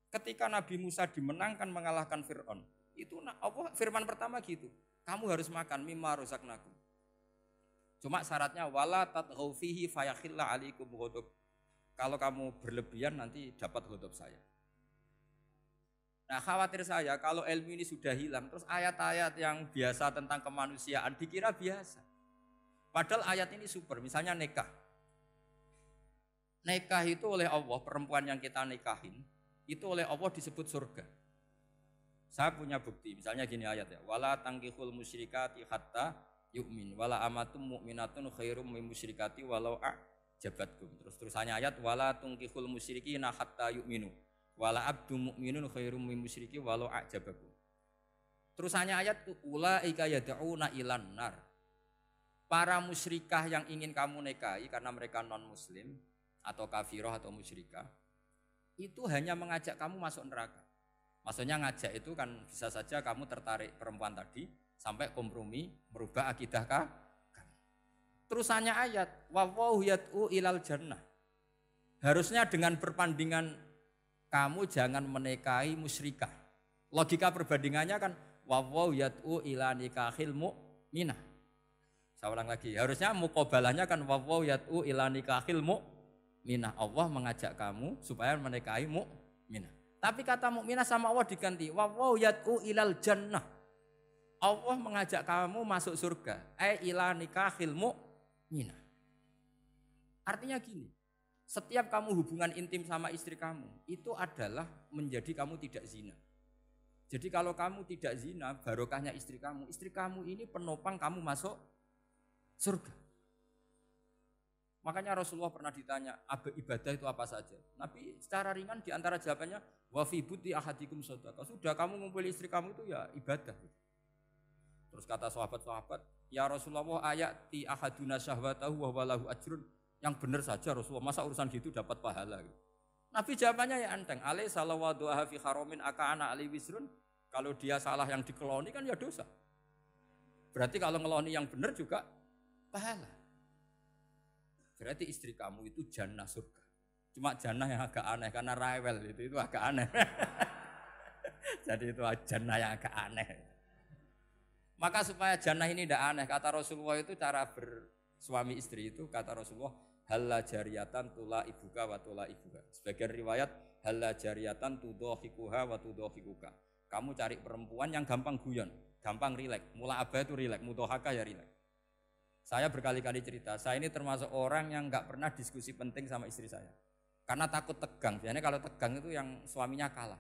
Ketika Nabi Musa dimenangkan mengalahkan Firaun, itu Allah firman pertama gitu. Kamu harus makan mimma rozaqnakum. Cuma syaratnya wala tatghaw fihi fayakhillu alaikum ghadab. Kalau kamu berlebihan nanti dapat ghadab saya. Nah khawatir saya kalau ilmu ini sudah hilang, terus ayat-ayat yang biasa tentang kemanusiaan dikira biasa. Padahal ayat ini super, misalnya nikah. Nikah itu oleh Allah, perempuan yang kita nikahin, itu oleh Allah disebut surga. Saya punya bukti, misalnya gini ayat ya, wala tangkihul musyrikati hatta yu'min, wala amatum mu'minatun khairum min musyrikati walau a'jabatkum. Terus terusannya ayat, wala tangkihul musyrikina hatta yu'minu. Wala abdu mu'minun khairum min musyriki walau a'jabakum. Terusannya ayat itu ulaika yad'una ilan nar. Para musyrikah yang ingin kamu nikahi karena mereka non muslim atau kafirah atau musyrikah itu hanya mengajak kamu masuk neraka. Maksudnya ngajak itu kan bisa saja kamu tertarik perempuan tadi sampai kompromi merubah akidah kah? Terusannya ayat wa waw yad'u ilal jannah. Harusnya dengan perpandingan kamu jangan menikahi musyrikah. Logika perbandingannya kan wawaw yad'u ila nikahil mu'minah. Saya ulang lagi, harusnya muqabalahnya kan wawaw yad'u ila nikahil mu'minah. Allah mengajak kamu supaya menikahi mu'minah. Tapi kata mu'minah sama Allah diganti wawaw yad'u ilal jannah. Allah mengajak kamu masuk surga. Eh ila nikahil mu'minah. Artinya gini, setiap kamu hubungan intim sama istri kamu, itu adalah menjadi kamu tidak zina. Jadi kalau kamu tidak zina, barokahnya istri kamu. Istri kamu ini penopang kamu masuk surga. Makanya Rasulullah pernah ditanya, ibadah itu apa saja? Nabi secara ringan diantara jawabannya, wa fi buti ahadikum shadaqah. Sudah kamu ngumpul istri kamu itu ya ibadah. Terus kata sahabat-sahabat, ya Rasulullah ayati ahaduna syahwatahu wa walahu ajrun. Yang benar saja Rasulullah, masa urusan gitu dapat pahala? Nabi jawabannya ya enteng, alaih salawadu'aha fi haromin aka'ana alaih wisrun, kalau dia salah yang dikeloni kan ya dosa. Berarti kalau ngeloni yang benar juga pahala. Berarti istri kamu itu jannah surga. Cuma jannah yang agak aneh, karena rewel itu, itu agak aneh. Jadi itu jannah yang agak aneh. Maka supaya jannah ini tidak aneh, kata Rasulullah itu cara ber... suami istri itu kata Rasulullah halla jariyatan tula ibuka wa tula ibuka. Sebagian riwayat halla jariyatan tudhahikuha wa tudhahikuka. Kamu cari perempuan yang gampang guyon, gampang rilek. Mula abah itu rilek, mudhahaka ya rilek. Saya berkali-kali cerita, saya ini termasuk orang yang enggak pernah diskusi penting sama istri saya. Karena takut tegang. Biasanya kalau tegang itu yang suaminya kalah.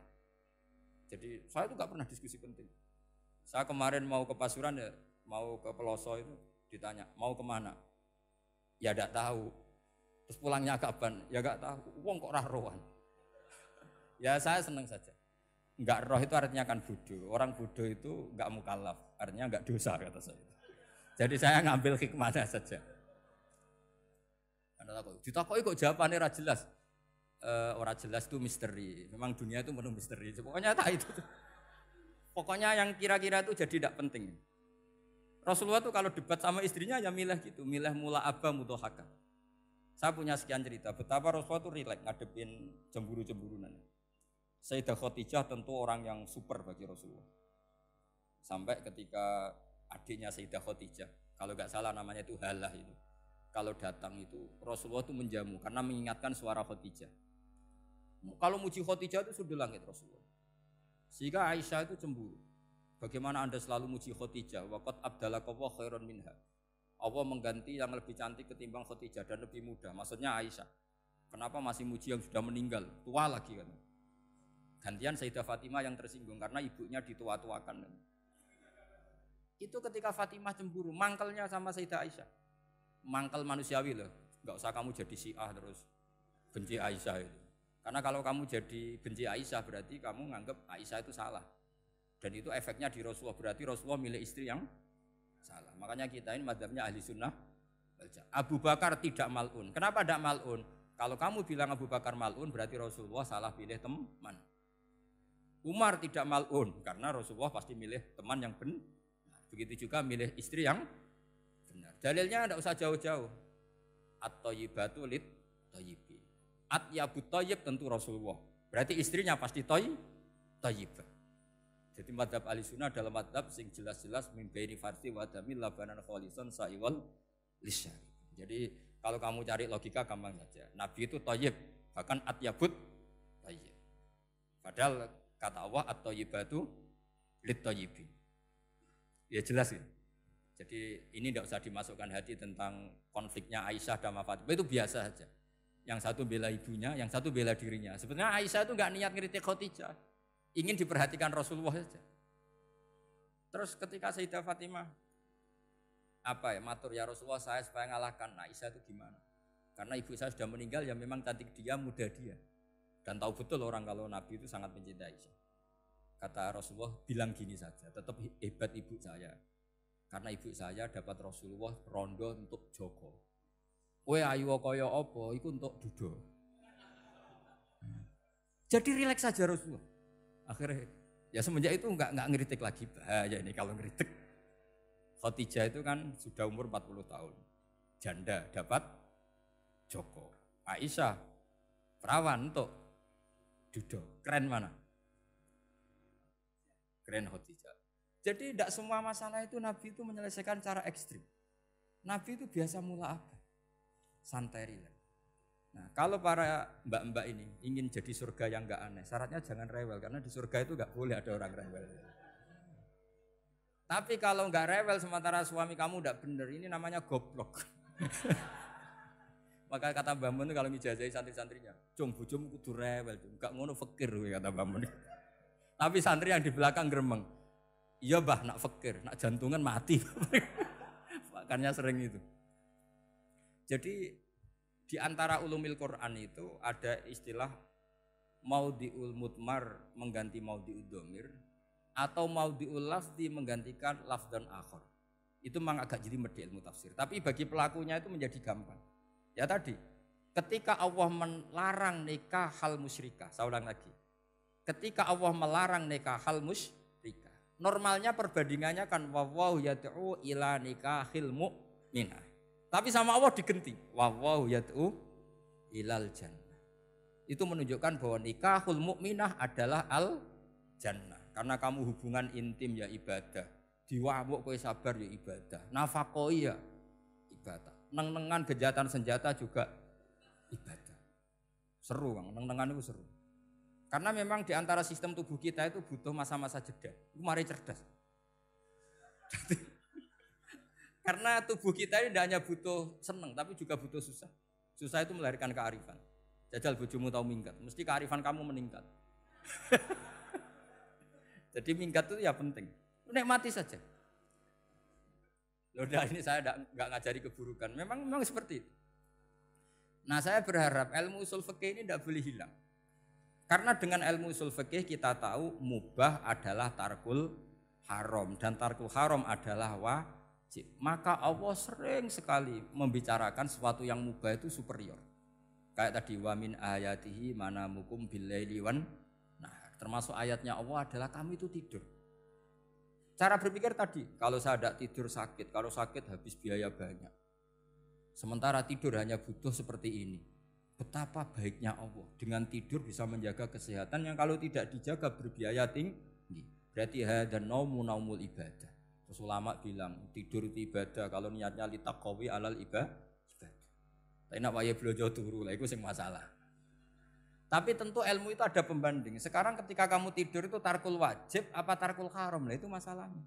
Jadi saya itu enggak pernah diskusi penting. Saya kemarin mau ke Pasuruan ya, mau ke Peloso itu ditanya, mau kemana? Ya tidak tahu. Terus pulangnya kapan? Ya gak tahu. Wong kok rah-rohan. Ya saya seneng saja. Enggak roh itu artinya kan bodoh. Orang bodoh itu enggak mukallaf, artinya enggak dosa kata saya. Jadi saya ngambil hikmahnya saja. Karena takut. Ditakoi kok jawabannya ora jelas. Uh, orang jelas itu misteri. Memang dunia itu penuh misteri. Pokoknya tak itu. Pokoknya yang kira-kira itu jadi tidak penting. Rasulullah tuh kalau debat sama istrinya ya milah gitu, milah mula abah mudohaka. Saya punya sekian cerita. Betapa Rasulullah tuh rileks ngadepin cemburu-cemburunan. Sayyidah Khadijah tentu orang yang super bagi Rasulullah. Sampai ketika adiknya Sayyidah Khadijah, kalau nggak salah namanya itu Halah itu, kalau datang itu Rasulullah tuh menjamu karena mengingatkan suara Khadijah. Kalau muji Khadijah itu sudah langit Rasulullah. Sehingga Aisyah itu cemburu. Bagaimana Anda selalu muji Khadijah? Waqat abdalakawa khairan minha. Allah mengganti yang lebih cantik ketimbang Khadijah dan lebih muda. Maksudnya Aisyah. Kenapa masih muji yang sudah meninggal? Tua lagi kan. Gantian Sayyidah Fatimah yang tersinggung karena ibunya ditua-tuakan. Itu ketika Fatimah cemburu, mangkelnya sama Sayyidah Aisyah. Mangkel manusiawi loh. Enggak usah kamu jadi Syiah terus benci Aisyah itu. Karena kalau kamu jadi benci Aisyah berarti kamu nganggap Aisyah itu salah. Dan itu efeknya di Rasulullah, berarti Rasulullah milih istri yang salah. Makanya kita ini madzhabnya ahli sunnah. Abu Bakar tidak mal'un. Kenapa tidak mal'un? Kalau kamu bilang Abu Bakar mal'un berarti Rasulullah salah pilih teman. Umar tidak mal'un karena Rasulullah pasti milih teman yang benar. Begitu juga milih istri yang benar. Dalilnya tidak usah jauh-jauh. At-thayyibatu lit-thayyibi. Atyabut thayyib tentu Rasulullah. Berarti istrinya pasti toy, thayyibah. Jadi madzhab ahli sunnah dalam madzhab sing jelas-jelas min baini farsi wa damil labanan khalisan sa'iwal lisan. Jadi kalau kamu cari logika gampang saja. Nabi itu thayyib, bahkan atyabut thayyib. Padahal kata Allah at-thayyibatu lit-thayyibin. Ya jelas ya. Jadi ini tidak usah dimasukkan hati tentang konfliknya Aisyah dan Fatimah, itu biasa saja. Yang satu bela ibunya, yang satu bela dirinya. Sebenarnya Aisyah itu nggak niat ngeritik Khadijah, ingin diperhatikan Rasulullah saja. Terus ketika Sayyidah Fatimah apa ya, matur ya Rasulullah saya supaya ngalahkan Aisyah itu gimana? Karena ibu saya sudah meninggal, ya memang cantik dia, muda dia, dan tahu betul orang kalau Nabi itu sangat mencintai Aisyah. Kata Rasulullah bilang gini saja, tetap hebat ibu saya, karena ibu saya dapat Rasulullah rondo untuk Joko. Weh ayu kaya apa, itu untuk duduk. Jadi rileks saja Rasulullah. Akhirnya, ya semenjak itu enggak, enggak ngeritik lagi. Bahaya ini kalau ngeritik. Khadijah itu kan sudah umur empat puluh tahun. Janda dapat Joko. Aisyah, perawan untuk duduk. Keren mana? Keren Khadijah. Jadi tidak semua masalah itu Nabi itu menyelesaikan cara ekstrim. Nabi itu biasa mula apa? Santai rileks. Nah, kalau para mbak-mbak ini ingin jadi surga yang enggak aneh, syaratnya jangan rewel, karena di surga itu enggak boleh ada orang rewel. Tapi kalau enggak rewel sementara suami kamu enggak bener, ini namanya goblok. Maka kata Mbah Mun kalau ngijazahi santri-santrinya, "Jom bojomu kudu rewel, enggak ngono fakir," kata Mbah Mun. Tapi santri yang di belakang gremeng, "Iya, Mbah, nak fakir, nak jantungan mati." Makanya sering itu. Jadi di antara ulumil Quran itu ada istilah maudhi'ul mudmar mengganti maudhi'ud dhamir atau maudhi'ul lafzi menggantikan lafdan akhar. Itu memang agak jelimet di ilmu tafsir, tapi bagi pelakunya itu menjadi gampang. Ya tadi, ketika Allah melarang nikah hal musyrikah, saya ulang lagi. Ketika Allah melarang nikah hal musyrikah, normalnya perbandingannya kan wawahu yad'u ila nikahil mu'minah. Tapi sama Allah digenti. Wa wa yad'u ilal jannah. Itu menunjukkan bahwa nikahul mukminah adalah al jannah. Karena kamu hubungan intim ya ibadah. Diwamuk kowe sabar ya ibadah. Nafaqoh ya ibadah. Neng-nengan gejatan senjata juga ibadah. Seru Kang, neng-nengan itu seru. Karena memang di antara sistem tubuh kita itu butuh masa-masa jeda. Itu mari cerdas. Karena tubuh kita ini tidak hanya butuh seneng, tapi juga butuh susah. Susah itu melahirkan kearifan. Jajal bojomu tahu minggat, mesti kearifan kamu meningkat. Jadi minggat itu ya penting. Nikmati saja. Loh, ini saya nggak ngajari keburukan. Memang memang seperti itu. Nah, saya berharap ilmu usul fikih ini tidak boleh hilang. Karena dengan ilmu usul fikih kita tahu mubah adalah tarkul haram dan tarkul haram adalah wajib. Maka Allah sering sekali membicarakan sesuatu yang mubah itu superior. Kayak tadi wa min ayatihi manamukum billaili wan. Nah, termasuk ayatnya Allah adalah kamu itu tidur. Cara berpikir tadi, kalau saya tidak tidur sakit, kalau sakit habis biaya banyak. Sementara tidur hanya butuh seperti ini. Betapa baiknya Allah, dengan tidur bisa menjaga kesehatan yang kalau tidak dijaga berbiaya tinggi. Berarti hadza naumu naumul ibadah. Terus ulama bilang tidur itu ibadah kalau niatnya litaqawi alal ibadah. Tapi nak wae blojo turu lah iku sing masalah. Tapi tentu ilmu itu ada pembanding. Sekarang ketika kamu tidur itu tarkul wajib apa tarkul haram, lah itu masalahnya.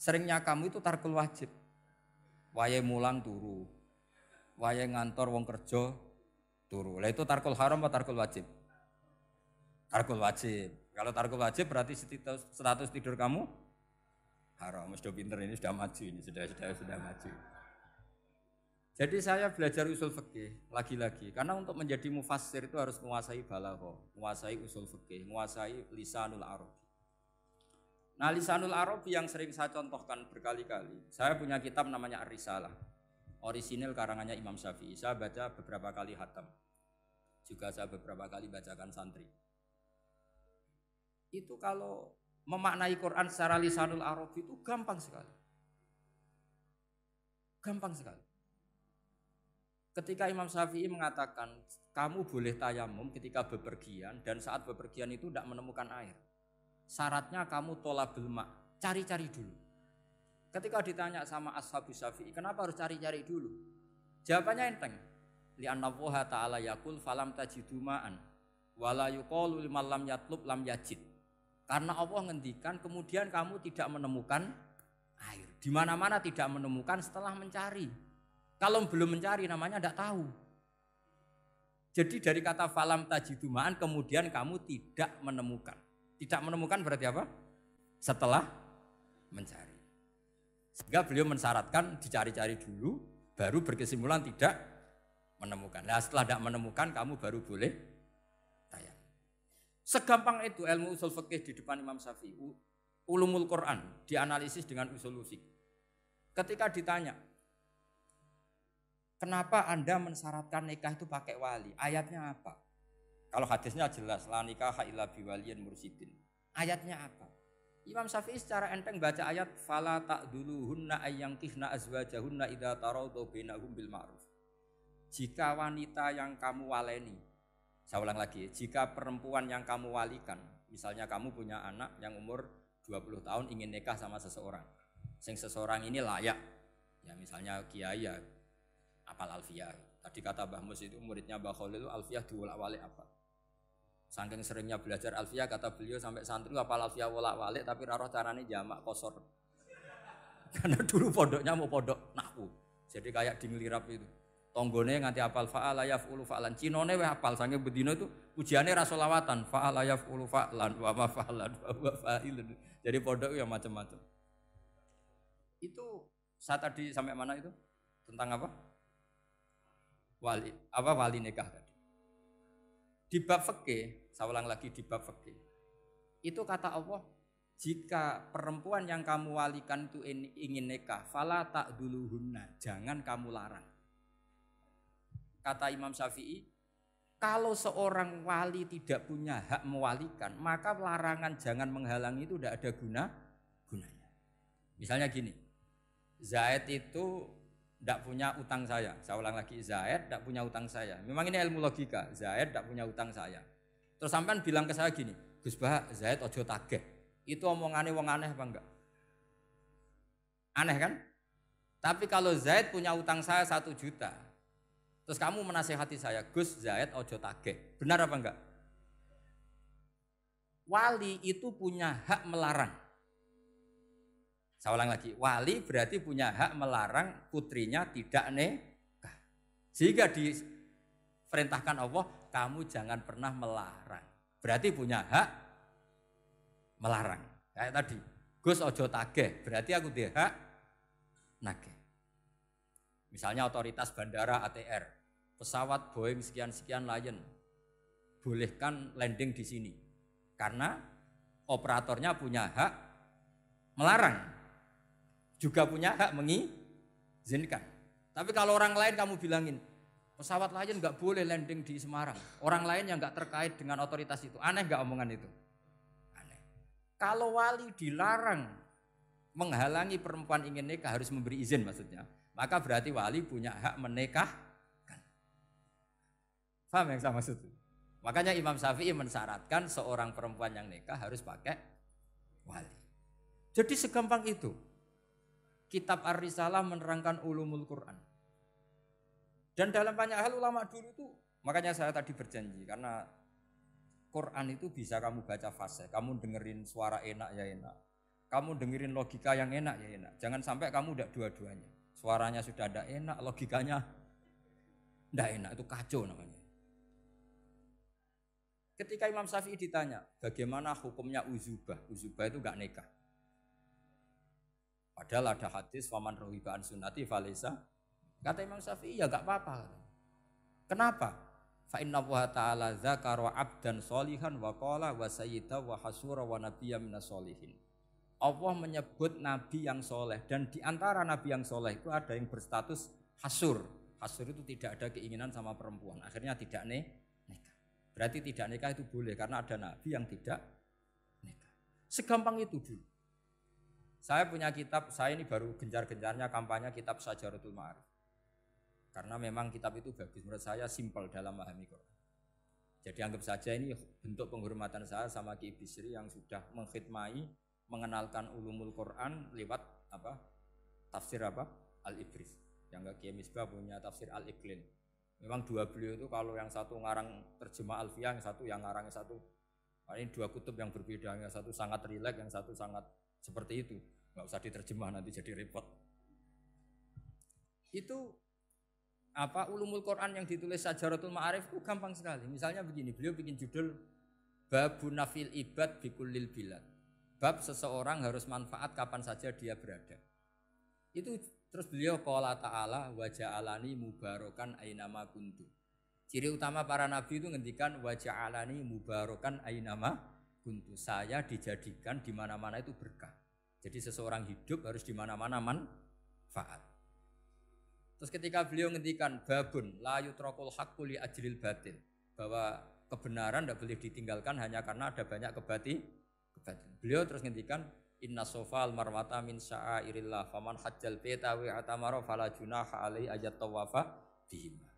Seringnya kamu itu tarkul wajib. Wae mulang turu. Wayang ngantor wong kerja turu. Lah itu tarkul haram atau tarkul wajib? Tarkul wajib. Kalau tarkul wajib berarti status tidur kamu haram. Sudah pinter ini, sudah maju ini, sudah sudah sudah maju. Jadi saya belajar usul fikih lagi-lagi karena untuk menjadi mufassir itu harus menguasai balaghah, menguasai usul fikih, menguasai lisanul arab. Nah, lisanul arab yang sering saya contohkan berkali-kali. Saya punya kitab namanya Ar-Risalah. Orisinil karangannya Imam Syafi'i. Saya baca beberapa kali hatam. Juga saya beberapa kali bacakan santri. Itu kalau memaknai Quran secara lisanul arab itu gampang sekali. Gampang sekali. Ketika Imam Syafi'i mengatakan, kamu boleh tayamum ketika bepergian dan saat bepergian itu tidak menemukan air. Syaratnya kamu tolabul ma', cari-cari dulu. Ketika ditanya sama Ashabu Syafi'i, kenapa harus cari-cari dulu? Jawabannya enteng. Li'anna Allaha ta'ala yaqul falam tajidu ma'an wa la yuqalu liman lam yatlub lam yajid. Karena Allah ngendikan kemudian kamu tidak menemukan air. Di mana-mana tidak menemukan setelah mencari. Kalau belum mencari namanya tidak tahu. Jadi dari kata falam tajidu ma'an kemudian kamu tidak menemukan. Tidak menemukan berarti apa? Setelah mencari. Sehingga beliau mensyaratkan dicari-cari dulu, baru berkesimpulan tidak menemukan. Nah, setelah tidak menemukan, kamu baru boleh tayang. Segampang itu ilmu usul fikih di depan Imam Syafi'i. Ulumul Quran dianalisis dengan usul fikih. Ketika ditanya, kenapa Anda mensyaratkan nikah itu pakai wali? Ayatnya apa? Kalau hadisnya jelas, la nikaha illa biwaliyin mursidin. Ayatnya apa? Imam Syafi'i secara enteng baca ayat fala ta'duluhunna ayyangkihna azwajahunna idza tarawdu bainahum bil ma'ruf. Jika wanita yang kamu waleni, saya ulang lagi, jika perempuan yang kamu walikan, misalnya kamu punya anak yang umur dua puluh tahun ingin nikah sama seseorang. Sing seseorang ini layak. Ya misalnya kiai ya apal alfiyah. Tadi kata Mbah Mus itu muridnya Mbah Kholil alfiyah diwolak-walik apa? Saking seringnya belajar alfiyah kata beliau sampai santri apal alfiyah wolak-walik tapi raro carane jamak kosor. Karena dulu pondoknya mau pondok nahwu. Jadi kayak dinglirap itu. Tonggone nganti apal fa'ala yaf'ulu fa'lan. Cinone weh apal saking bedino itu ujiane ra selawatan fa'ala yaf'ulu fa'lan wa ma fa'lan wa fa'ilun. Jadi pondok ya macam-macam. Itu saya tadi sampai mana itu? Tentang apa? Wali apa wali nikah tadi. Di bab fikih, saya ulang lagi di bab fikih. Itu kata Allah, jika perempuan yang kamu walikan itu ingin nikah, fala ta'duluhunna, jangan kamu larang. Kata Imam Syafi'i, kalau seorang wali tidak punya hak mewalikan, maka larangan jangan menghalangi itu tidak ada guna gunanya. Misalnya gini, Zaid itu tidak punya utang saya. Saya ulang lagi, Zaid tidak punya utang saya. Memang ini ilmu logika, Zaid tidak punya utang saya. Terus sampean bilang ke saya gini, Gus Baha, Zaid ojo tageh. Itu omongannya wong aneh apa enggak? Aneh kan? Tapi kalau Zaid punya utang saya satu juta, terus kamu menasihati saya, Gus, Zaid ojo tageh. Benar apa enggak? Wali itu punya hak melarang. Saya ulang lagi, wali berarti punya hak melarang putrinya tidak nikah. Sehingga diperintahkan Allah, kamu jangan pernah melarang. Berarti punya hak melarang. Kayak tadi, Gus ojo tageh, berarti aku di hak nageh. Misalnya otoritas bandara A T R, pesawat Boeing sekian-sekian Lion bolehkan landing di sini karena operatornya punya hak melarang, juga punya hak mengizinkan. Tapi kalau orang lain kamu bilangin pesawat Lion nggak boleh landing di Semarang, orang lain yang nggak terkait dengan otoritas itu, aneh nggak omongan itu? Aneh. Kalau wali dilarang menghalangi perempuan ingin nikah, harus memberi izin maksudnya, maka berarti wali punya hak menikahkan. Paham yang saya maksud? Makanya Imam Syafi'i mensyaratkan seorang perempuan yang nikah harus pakai wali. Jadi segampang itu. Kitab Ar-Risalah menerangkan ulumul Quran. Dan dalam banyak hal ulama dulu itu, makanya saya tadi berjanji, karena Quran itu bisa kamu baca fase, kamu dengerin suara enak ya enak, kamu dengerin logika yang enak ya enak. Jangan sampai kamu tidak dua-duanya. Suaranya sudah tidak enak, logikanya tidak enak, itu kacau namanya. Ketika Imam Syafi'i ditanya, bagaimana hukumnya uzubah? Uzubah itu gak nikah. Padahal ada hadis faman rohibaan sunati falesa. Kata Imam Syafi'i, ya gak apa-apa. Kenapa? Fa inna wa ta'ala dzakara abdan sholihan wa qala wa sayyida wa hasura wa nabiyya minas sholihin. Allah menyebut nabi yang soleh, dan diantara nabi yang soleh itu ada yang berstatus hasur. Hasur itu tidak ada keinginan sama perempuan, akhirnya tidak nikah. Berarti tidak nikah itu boleh karena ada nabi yang tidak nikah. Segampang itu dulu. Saya punya kitab, saya ini baru gencar-gencarnya kampanye kitab Syajaratul Ma'arif. Karena memang kitab itu bagus, menurut saya simpel dalam memahami Quran. Jadi anggap saja ini bentuk penghormatan saya sama Kiai Bisri yang sudah mengkhidmati, mengenalkan ulumul Quran lewat apa? Tafsir apa? Al-Ibris. Yang enggak Kiai Misbah punya tafsir Al-Iqlin. Memang dua beliau itu, kalau yang satu ngarang terjemah Alfiah, yang satu yang ngarang satu. Ini dua kutub yang berbeda, yang satu sangat rileks, yang satu sangat seperti itu. Nggak usah diterjemah nanti jadi repot. Itu apa ulumul Quran yang ditulis Syajaratul Ma'arif itu gampang sekali. Misalnya begini, beliau bikin judul Babu Nafil Ibad Bikulil Bilad. Bab seseorang harus manfaat kapan saja dia berada. Itu terus beliau qala ta'ala wa ja'alani mubarokan ainama kuntu. Ciri utama para nabi itu ngendikan wa ja'alani mubarokan ainama kuntu. Saya dijadikan di mana-mana itu berkah. Jadi seseorang hidup harus di mana-mana manfaat. Terus ketika beliau ngendikan babun la yutraqul haqqu li ajlil batil, bahwa kebenaran tidak boleh ditinggalkan hanya karena ada banyak kebatilan. Beliau terus ngendikan inna sofal marwata min sya'airillah faman hajjal baita wa atamara fala junaha alaihi ayat tawafa bihima.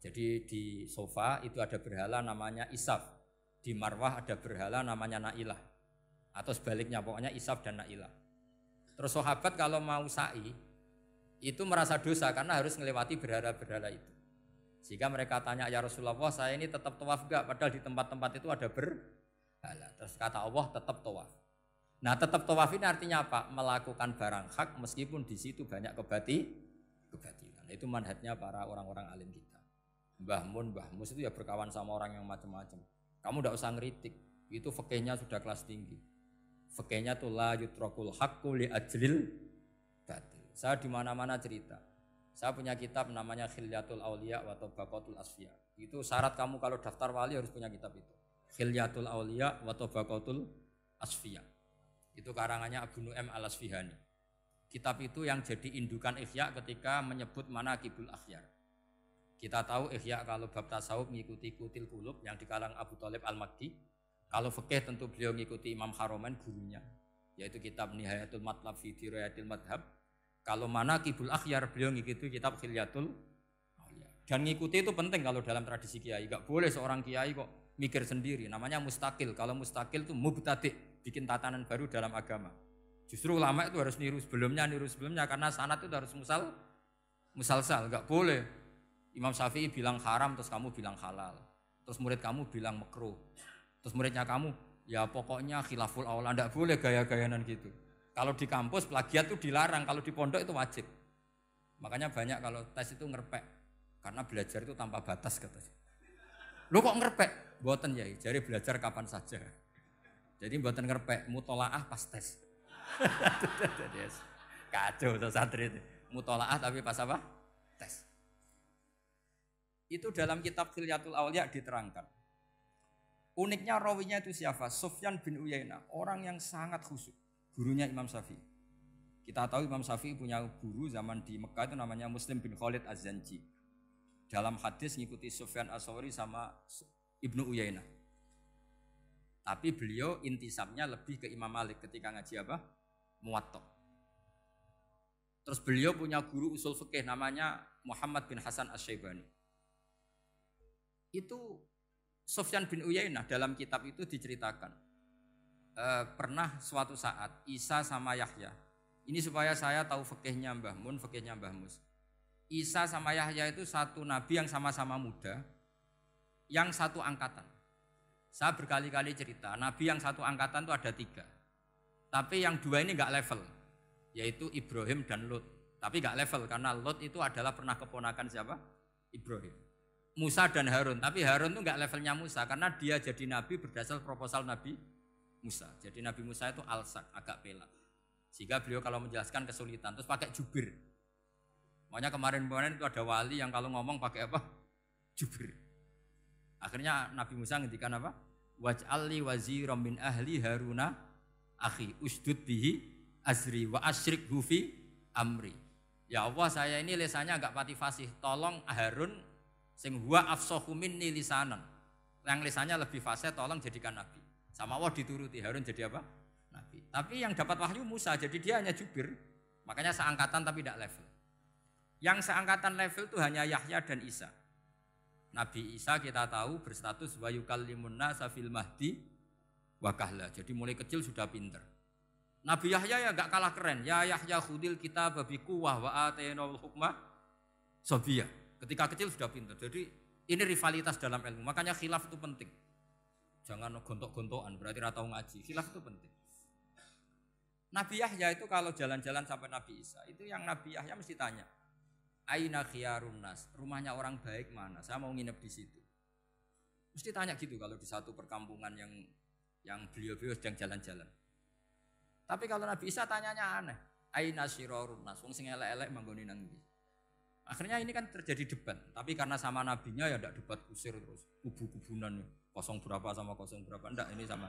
Jadi di sofa itu ada berhala namanya Isaf, di Marwah ada berhala namanya Nailah, atau sebaliknya, pokoknya Isaf dan Nailah. Terus sahabat kalau mau sa'i itu merasa dosa karena harus melewati berhala-berhala itu, sehingga mereka tanya ya Rasulullah, saya ini tetap tawaf enggak padahal di tempat-tempat itu ada berhala? Terus kata Allah tetap tawaf. Nah, tetap tawaf ini artinya apa? Melakukan barang hak meskipun di situ banyak kebati, kebatilan. Itu manhajnya para orang-orang alim kita. Mbah Mun, Mbah Mus itu ya berkawan sama orang yang macam-macam. Kamu tidak usah ngeritik, itu fikihnya sudah kelas tinggi. Fikihnya tuh la yutrakul haqqu li ajlil batil. Saya di mana-mana cerita. Saya punya kitab namanya Khilyatul Awliya wa Tabaqatul Asfiya. Itu syarat kamu kalau daftar wali harus punya kitab itu. Khilyatul Awliya wa Tabaqatul Asfiya. Itu karangannya Abu Nu'aim al-Asfihani. Kitab itu yang jadi indukan Ihya ketika menyebut manaqibul akhyar. Kita tahu Ihya kalau bab tasawuf mengikuti Kutil Qulub yang dikalang Abu Thalib al-Makki. Kalau fikih tentu beliau mengikuti Imam Haromen gurunya, yaitu kitab Nihayatul Matlab fi Dirayatil Madhab. Kalau manaqibul akhyar beliau mengikuti kitab Khilyatul Awliya. Dan mengikuti itu penting kalau dalam tradisi kiai. Enggak boleh seorang kiai kok mikir sendiri, namanya mustaqil. Kalau mustaqil itu mubtadi', bikin tatanan baru dalam agama. Justru ulama itu harus niru sebelumnya, niru sebelumnya, karena sanad itu harus musal, musalsal, nggak boleh. Imam Syafi'i bilang haram, terus kamu bilang halal, terus murid kamu bilang makruh, terus muridnya kamu, ya pokoknya khilaful awla, nggak boleh gaya-gayanan gitu. Kalau di kampus plagiat itu dilarang, kalau di pondok itu wajib. Makanya banyak kalau tes itu ngerpek, karena belajar itu tanpa batas katanya. Lo kok ngerpek? Boten ya, jadi belajar kapan saja. Jadi buatan ngerpek, mutola'ah pas tes. Kacau, santri itu. Mutola'ah tapi pas apa? Tes. Itu dalam kitab Khilyatul Awliya diterangkan. Uniknya rawinya itu siapa? Sufyan bin Uyainah, orang yang sangat khusyuk, gurunya Imam Syafi'i. Kita tahu Imam Syafi'i punya guru zaman di Mekah itu namanya Muslim bin Khalid Az-Zanji. Dalam hadis ngikuti Sufyan As-Sawri sama Ibnu Uyainah. Tapi beliau intisabnya lebih ke Imam Malik ketika ngaji apa? Muwatta. Terus beliau punya guru usul fikih namanya Muhammad bin Hasan Asy-Syaibani. Itu Sufyan bin Uyainah dalam kitab itu diceritakan e, pernah suatu saat Isa sama Yahya. Ini supaya saya tahu fikihnya Mbah Mun, fikihnya Mbah Mus. Isa sama Yahya itu satu nabi yang sama-sama muda, yang satu angkatan. Saya berkali-kali cerita, nabi yang satu angkatan itu ada tiga, tapi yang dua ini nggak level, yaitu Ibrahim dan Lot. Tapi gak level karena Lot itu adalah pernah keponakan siapa? Ibrahim. Musa dan Harun, tapi Harun itu gak levelnya Musa karena dia jadi nabi berdasar proposal Nabi Musa. Jadi Nabi Musa itu alsak, agak pelak, sehingga beliau kalau menjelaskan kesulitan, terus pakai jubir. Makanya kemarin-kemarin itu ada wali yang kalau ngomong pakai apa? Jubir. Akhirnya Nabi Musa ngendikan apa? Waj'alli waziram min ahli Haruna akhi usdud bihi azri wa asyrik hufi amri. Ya Allah, saya ini lisannya agak pati fasih, tolong Harun sing huwa afsahu minni lisanan, yang lisannya lebih fasih tolong jadikan nabi. Sama Allah dituruti, Harun jadi apa? Nabi. Tapi yang dapat wahyu Musa, jadi dia hanya jubir. Makanya seangkatan tapi tidak level. Yang seangkatan level itu hanya Yahya dan Isa. Nabi Isa kita tahu berstatus wa yukallimun nasa fil mahdi wa kahla. Jadi mulai kecil sudah pinter. Nabi Yahya ya gak kalah keren. Ya Yahya khudil kitab bi quwwah wa atainal hukma sabiyah. Ketika kecil sudah pintar. Jadi ini rivalitas dalam ilmu. Makanya khilaf itu penting. Jangan gontok-gontokan berarti ra tau ngaji. Khilaf itu penting. Nabi Yahya itu kalau jalan-jalan sampai Nabi Isa, itu yang Nabi Yahya mesti tanya. Aina khiyarun nas? Rumahnya orang baik mana? Saya mau nginep di situ. Mesti tanya gitu kalau di satu perkampungan yang yang beliau-beliau sedang jalan-jalan. Tapi kalau Nabi Isa tanyanya aneh. Aina syirarun nas, wong sing elek-elek manggone nang ndi? Akhirnya ini kan terjadi debat, tapi karena sama nabinya ya ndak debat kusir terus, kubu-kubunan kosong berapa sama kosong berapa, ndak ini sama.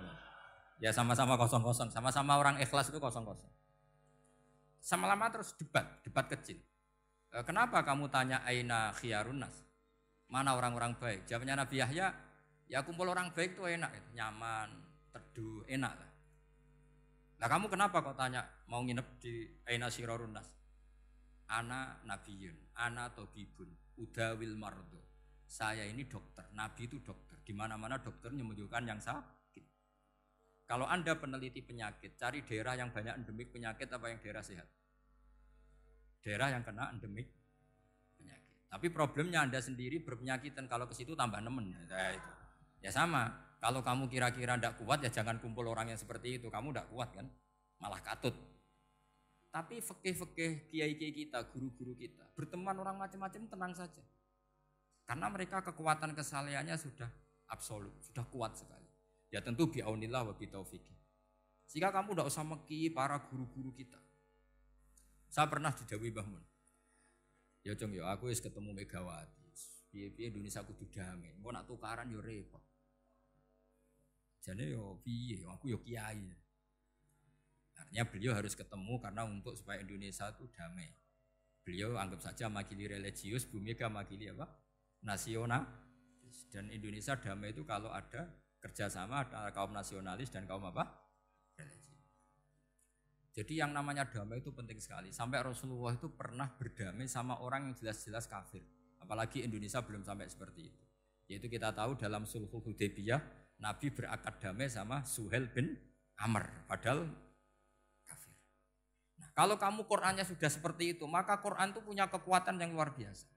Ya sama-sama kosong-kosong, sama-sama orang ikhlas itu kosong-kosong. Sama-sama terus debat, debat kecil. E, kenapa kamu tanya aina khiyarun nas? Mana orang-orang baik? Jawabnya Nabi Yahya, ya kumpul orang baik itu enak, nyaman, teduh, enak lah. Nah kamu kenapa kok tanya mau nginep di aina syirarun nas? Ana nabiyun, ana tabibun, udawil mardu. Saya ini dokter, nabi itu dokter. Di mana-mana dokter menyembuhkan yang sakit. Kalau Anda peneliti penyakit, cari daerah yang banyak endemik penyakit apa yang daerah sehat? Daerah yang kena endemik penyakit. Tapi problemnya Anda sendiri berpenyakitan, kalau ke situ tambah nemen. Ya, itu. Ya sama. Kalau kamu kira-kira tidak kuat ya jangan kumpul orang yang seperti itu, kamu tidak kuat kan, malah katut. Tapi fikih-fikih kiai-kiai kita, guru-guru kita, berteman orang macam-macam tenang saja. Karena mereka kekuatan kesalehannya sudah absolut, sudah kuat sekali. Ya tentu bi'aunillah wa bitaufiqih. Sehingga kamu tidak usah meki para guru-guru kita. Saya pernah didhawuhi Mbah Mun. Ya Jong, ya aku wis ketemu Megawati. Piye-piye Indonesia kudu damai. Engko nak tukaran ya repot. Jadi yo piye, aku yo kiai. Artinya beliau harus ketemu karena untuk supaya Indonesia itu damai. Beliau anggap saja makili religius, Bu Mega makili apa? Nasional. Dan Indonesia damai itu kalau ada kerjasama antara kaum nasionalis dan kaum apa? Religi. Jadi yang namanya damai itu penting sekali. Sampai Rasulullah itu pernah berdamai sama orang yang jelas-jelas kafir. Apalagi Indonesia belum sampai seperti itu. Yaitu kita tahu dalam Sulhul Hudaybiyah Nabi berakad damai sama Suhail bin Amr, padahal kafir. Nah, kalau kamu Qur'annya sudah seperti itu, maka Qur'an itu punya kekuatan yang luar biasa.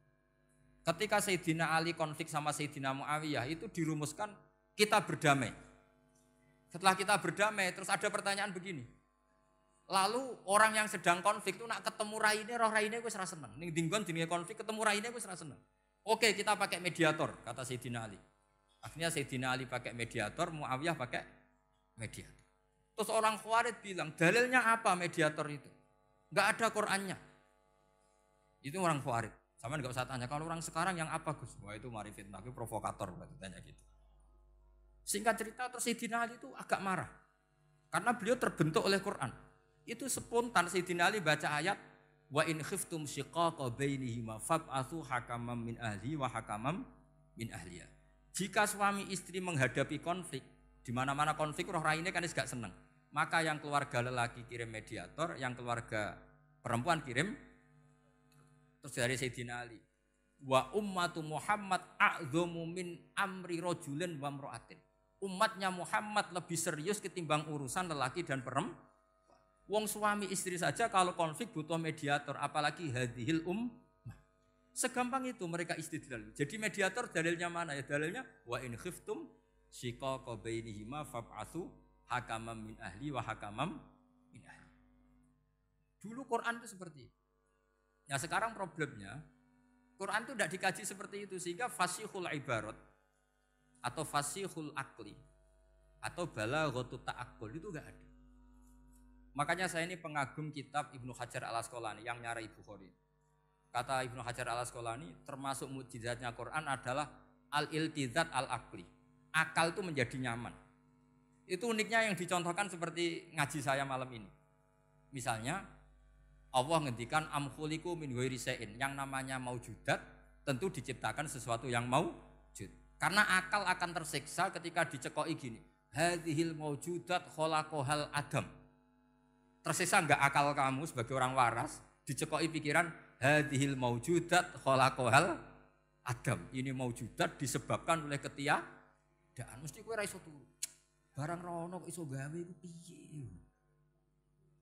Ketika Sayyidina Ali konflik sama Sayyidina Muawiyah, itu dirumuskan kita berdamai. Setelah kita berdamai, terus ada pertanyaan begini. Lalu orang yang sedang konflik itu nak ketemu raine, roh raine gue serasa seneng. Ning dinggon jenenge konflik ketemu raine gue serasa seneng. Oke, kita pakai mediator, kata Sayyidina Ali. Akhirnya Sayyidina Ali pakai mediator, Muawiyah pakai mediator. Terus orang Khawarij bilang, dalilnya apa mediator itu? Enggak ada Qur'annya. Itu orang Khawarij. Sama nggak usah tanya, kalau orang sekarang yang apa Gus? Wah itu mari fitnah, itu provokator berarti tanya gitu. Singkat cerita terus Sayyidina Ali itu agak marah. Karena beliau terbentuk oleh Quran. Itu spontan Sayyidina Ali baca ayat wa in khiftum shiqaqa bainihima fab'atsu hakaman min ahli wa hakaman min ahliya. Jika suami istri menghadapi konflik, di mana-mana konflik roh raine kan gak seneng. Maka yang keluarga lelaki kirim mediator, yang keluarga perempuan kirim. Terus dari Sayyidina Ali wa ummatu Muhammad a'dzamu min amri rajulin wa imra'atin. Umatnya Muhammad lebih serius ketimbang urusan lelaki dan perempuan. Wong suami istri saja kalau konflik butuh mediator, apalagi hadhil ummah. Segampang itu mereka istidlal. Jadi mediator dalilnya mana ya? Dalilnya wa in khiftum shiqaqa bainihima fab'atsu hakaman min ahli wa hakaman min ahli. Dulu Quran itu seperti itu. Nah sekarang problemnya Quran itu tidak dikaji seperti itu sehingga fasihul ibarat atau fasihul akli atau balaghatut ta'aqqul itu enggak ada. Makanya saya ini pengagum kitab Ibnu Hajar al Asqalani yang nyarai Bukhari. Kata Ibnu Hajar al Asqalani termasuk mukjizatnya Quran adalah al-iltizat al-akli. Akal itu menjadi nyaman. Itu uniknya yang dicontohkan seperti ngaji saya malam ini. Misalnya Allah ngendikan am khuliqu min ghairi syai'in, yang namanya maujudat tentu diciptakan sesuatu yang maujud. Karena akal akan tersiksa ketika dicekoki gini. Hadhil maujudat khalaqahal adam. Tersiksa enggak akal kamu sebagai orang waras dicekoki pikiran hadhil maujudat khalaqahal adam. Ini maujudat disebabkan oleh ketiadaan. Mesti kowe ra iso turu. Barang ra ono kok iso gawe ku piye.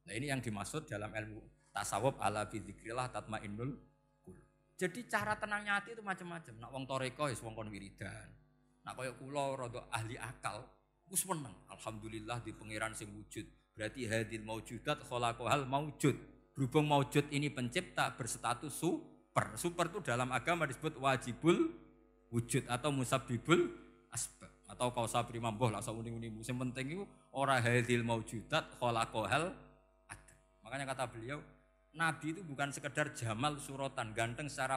Nah ini yang dimaksud dalam ilmu tasawuf ala bi dzikrillah tatmainnul qulub. Jadi cara tenangnya hati itu macam-macam. Nak wong toreko ya wong kon wiridan. Nak kaya kula rada ahli akal, wis meneng. Alhamdulillah di pangeran sing wujud. Berarti hadil maujudat khalaqahal maujud. Berhubung maujud ini pencipta berstatus super. Super itu dalam agama disebut wajibul wujud atau musabbibul asbab atau kausa prima mboh lah sauni-uni. Sing penting iku ora hadil maujudat khalaqahal adam. Makanya kata beliau Nabi itu bukan sekedar jamal suratan, ganteng secara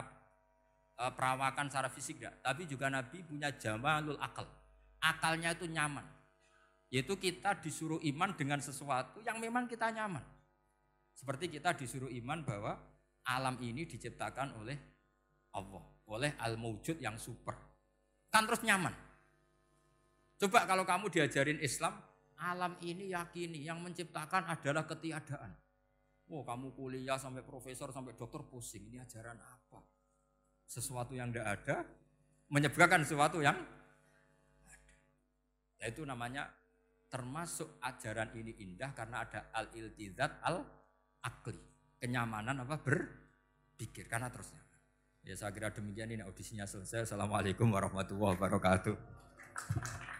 e, perawakan, secara fisik enggak. Tapi juga Nabi punya jamalul akal. Akalnya itu nyaman. Yaitu kita disuruh iman dengan sesuatu yang memang kita nyaman. Seperti kita disuruh iman bahwa alam ini diciptakan oleh Allah, oleh al-mawjud yang super. Kan terus nyaman. Coba kalau kamu diajarin Islam, alam ini yakini yang menciptakan adalah ketiadaan. Oh kamu kuliah sampai profesor, sampai dokter pusing, ini ajaran apa? Sesuatu yang tidak ada, menyebarkan sesuatu yang ada. Yaitu namanya termasuk ajaran ini indah karena ada al-iltizat al-akli. Kenyamanan apa? Berpikir, karena terusnya. Ya saya kira demikian ini audisinya selesai. Assalamualaikum warahmatullahi wabarakatuh.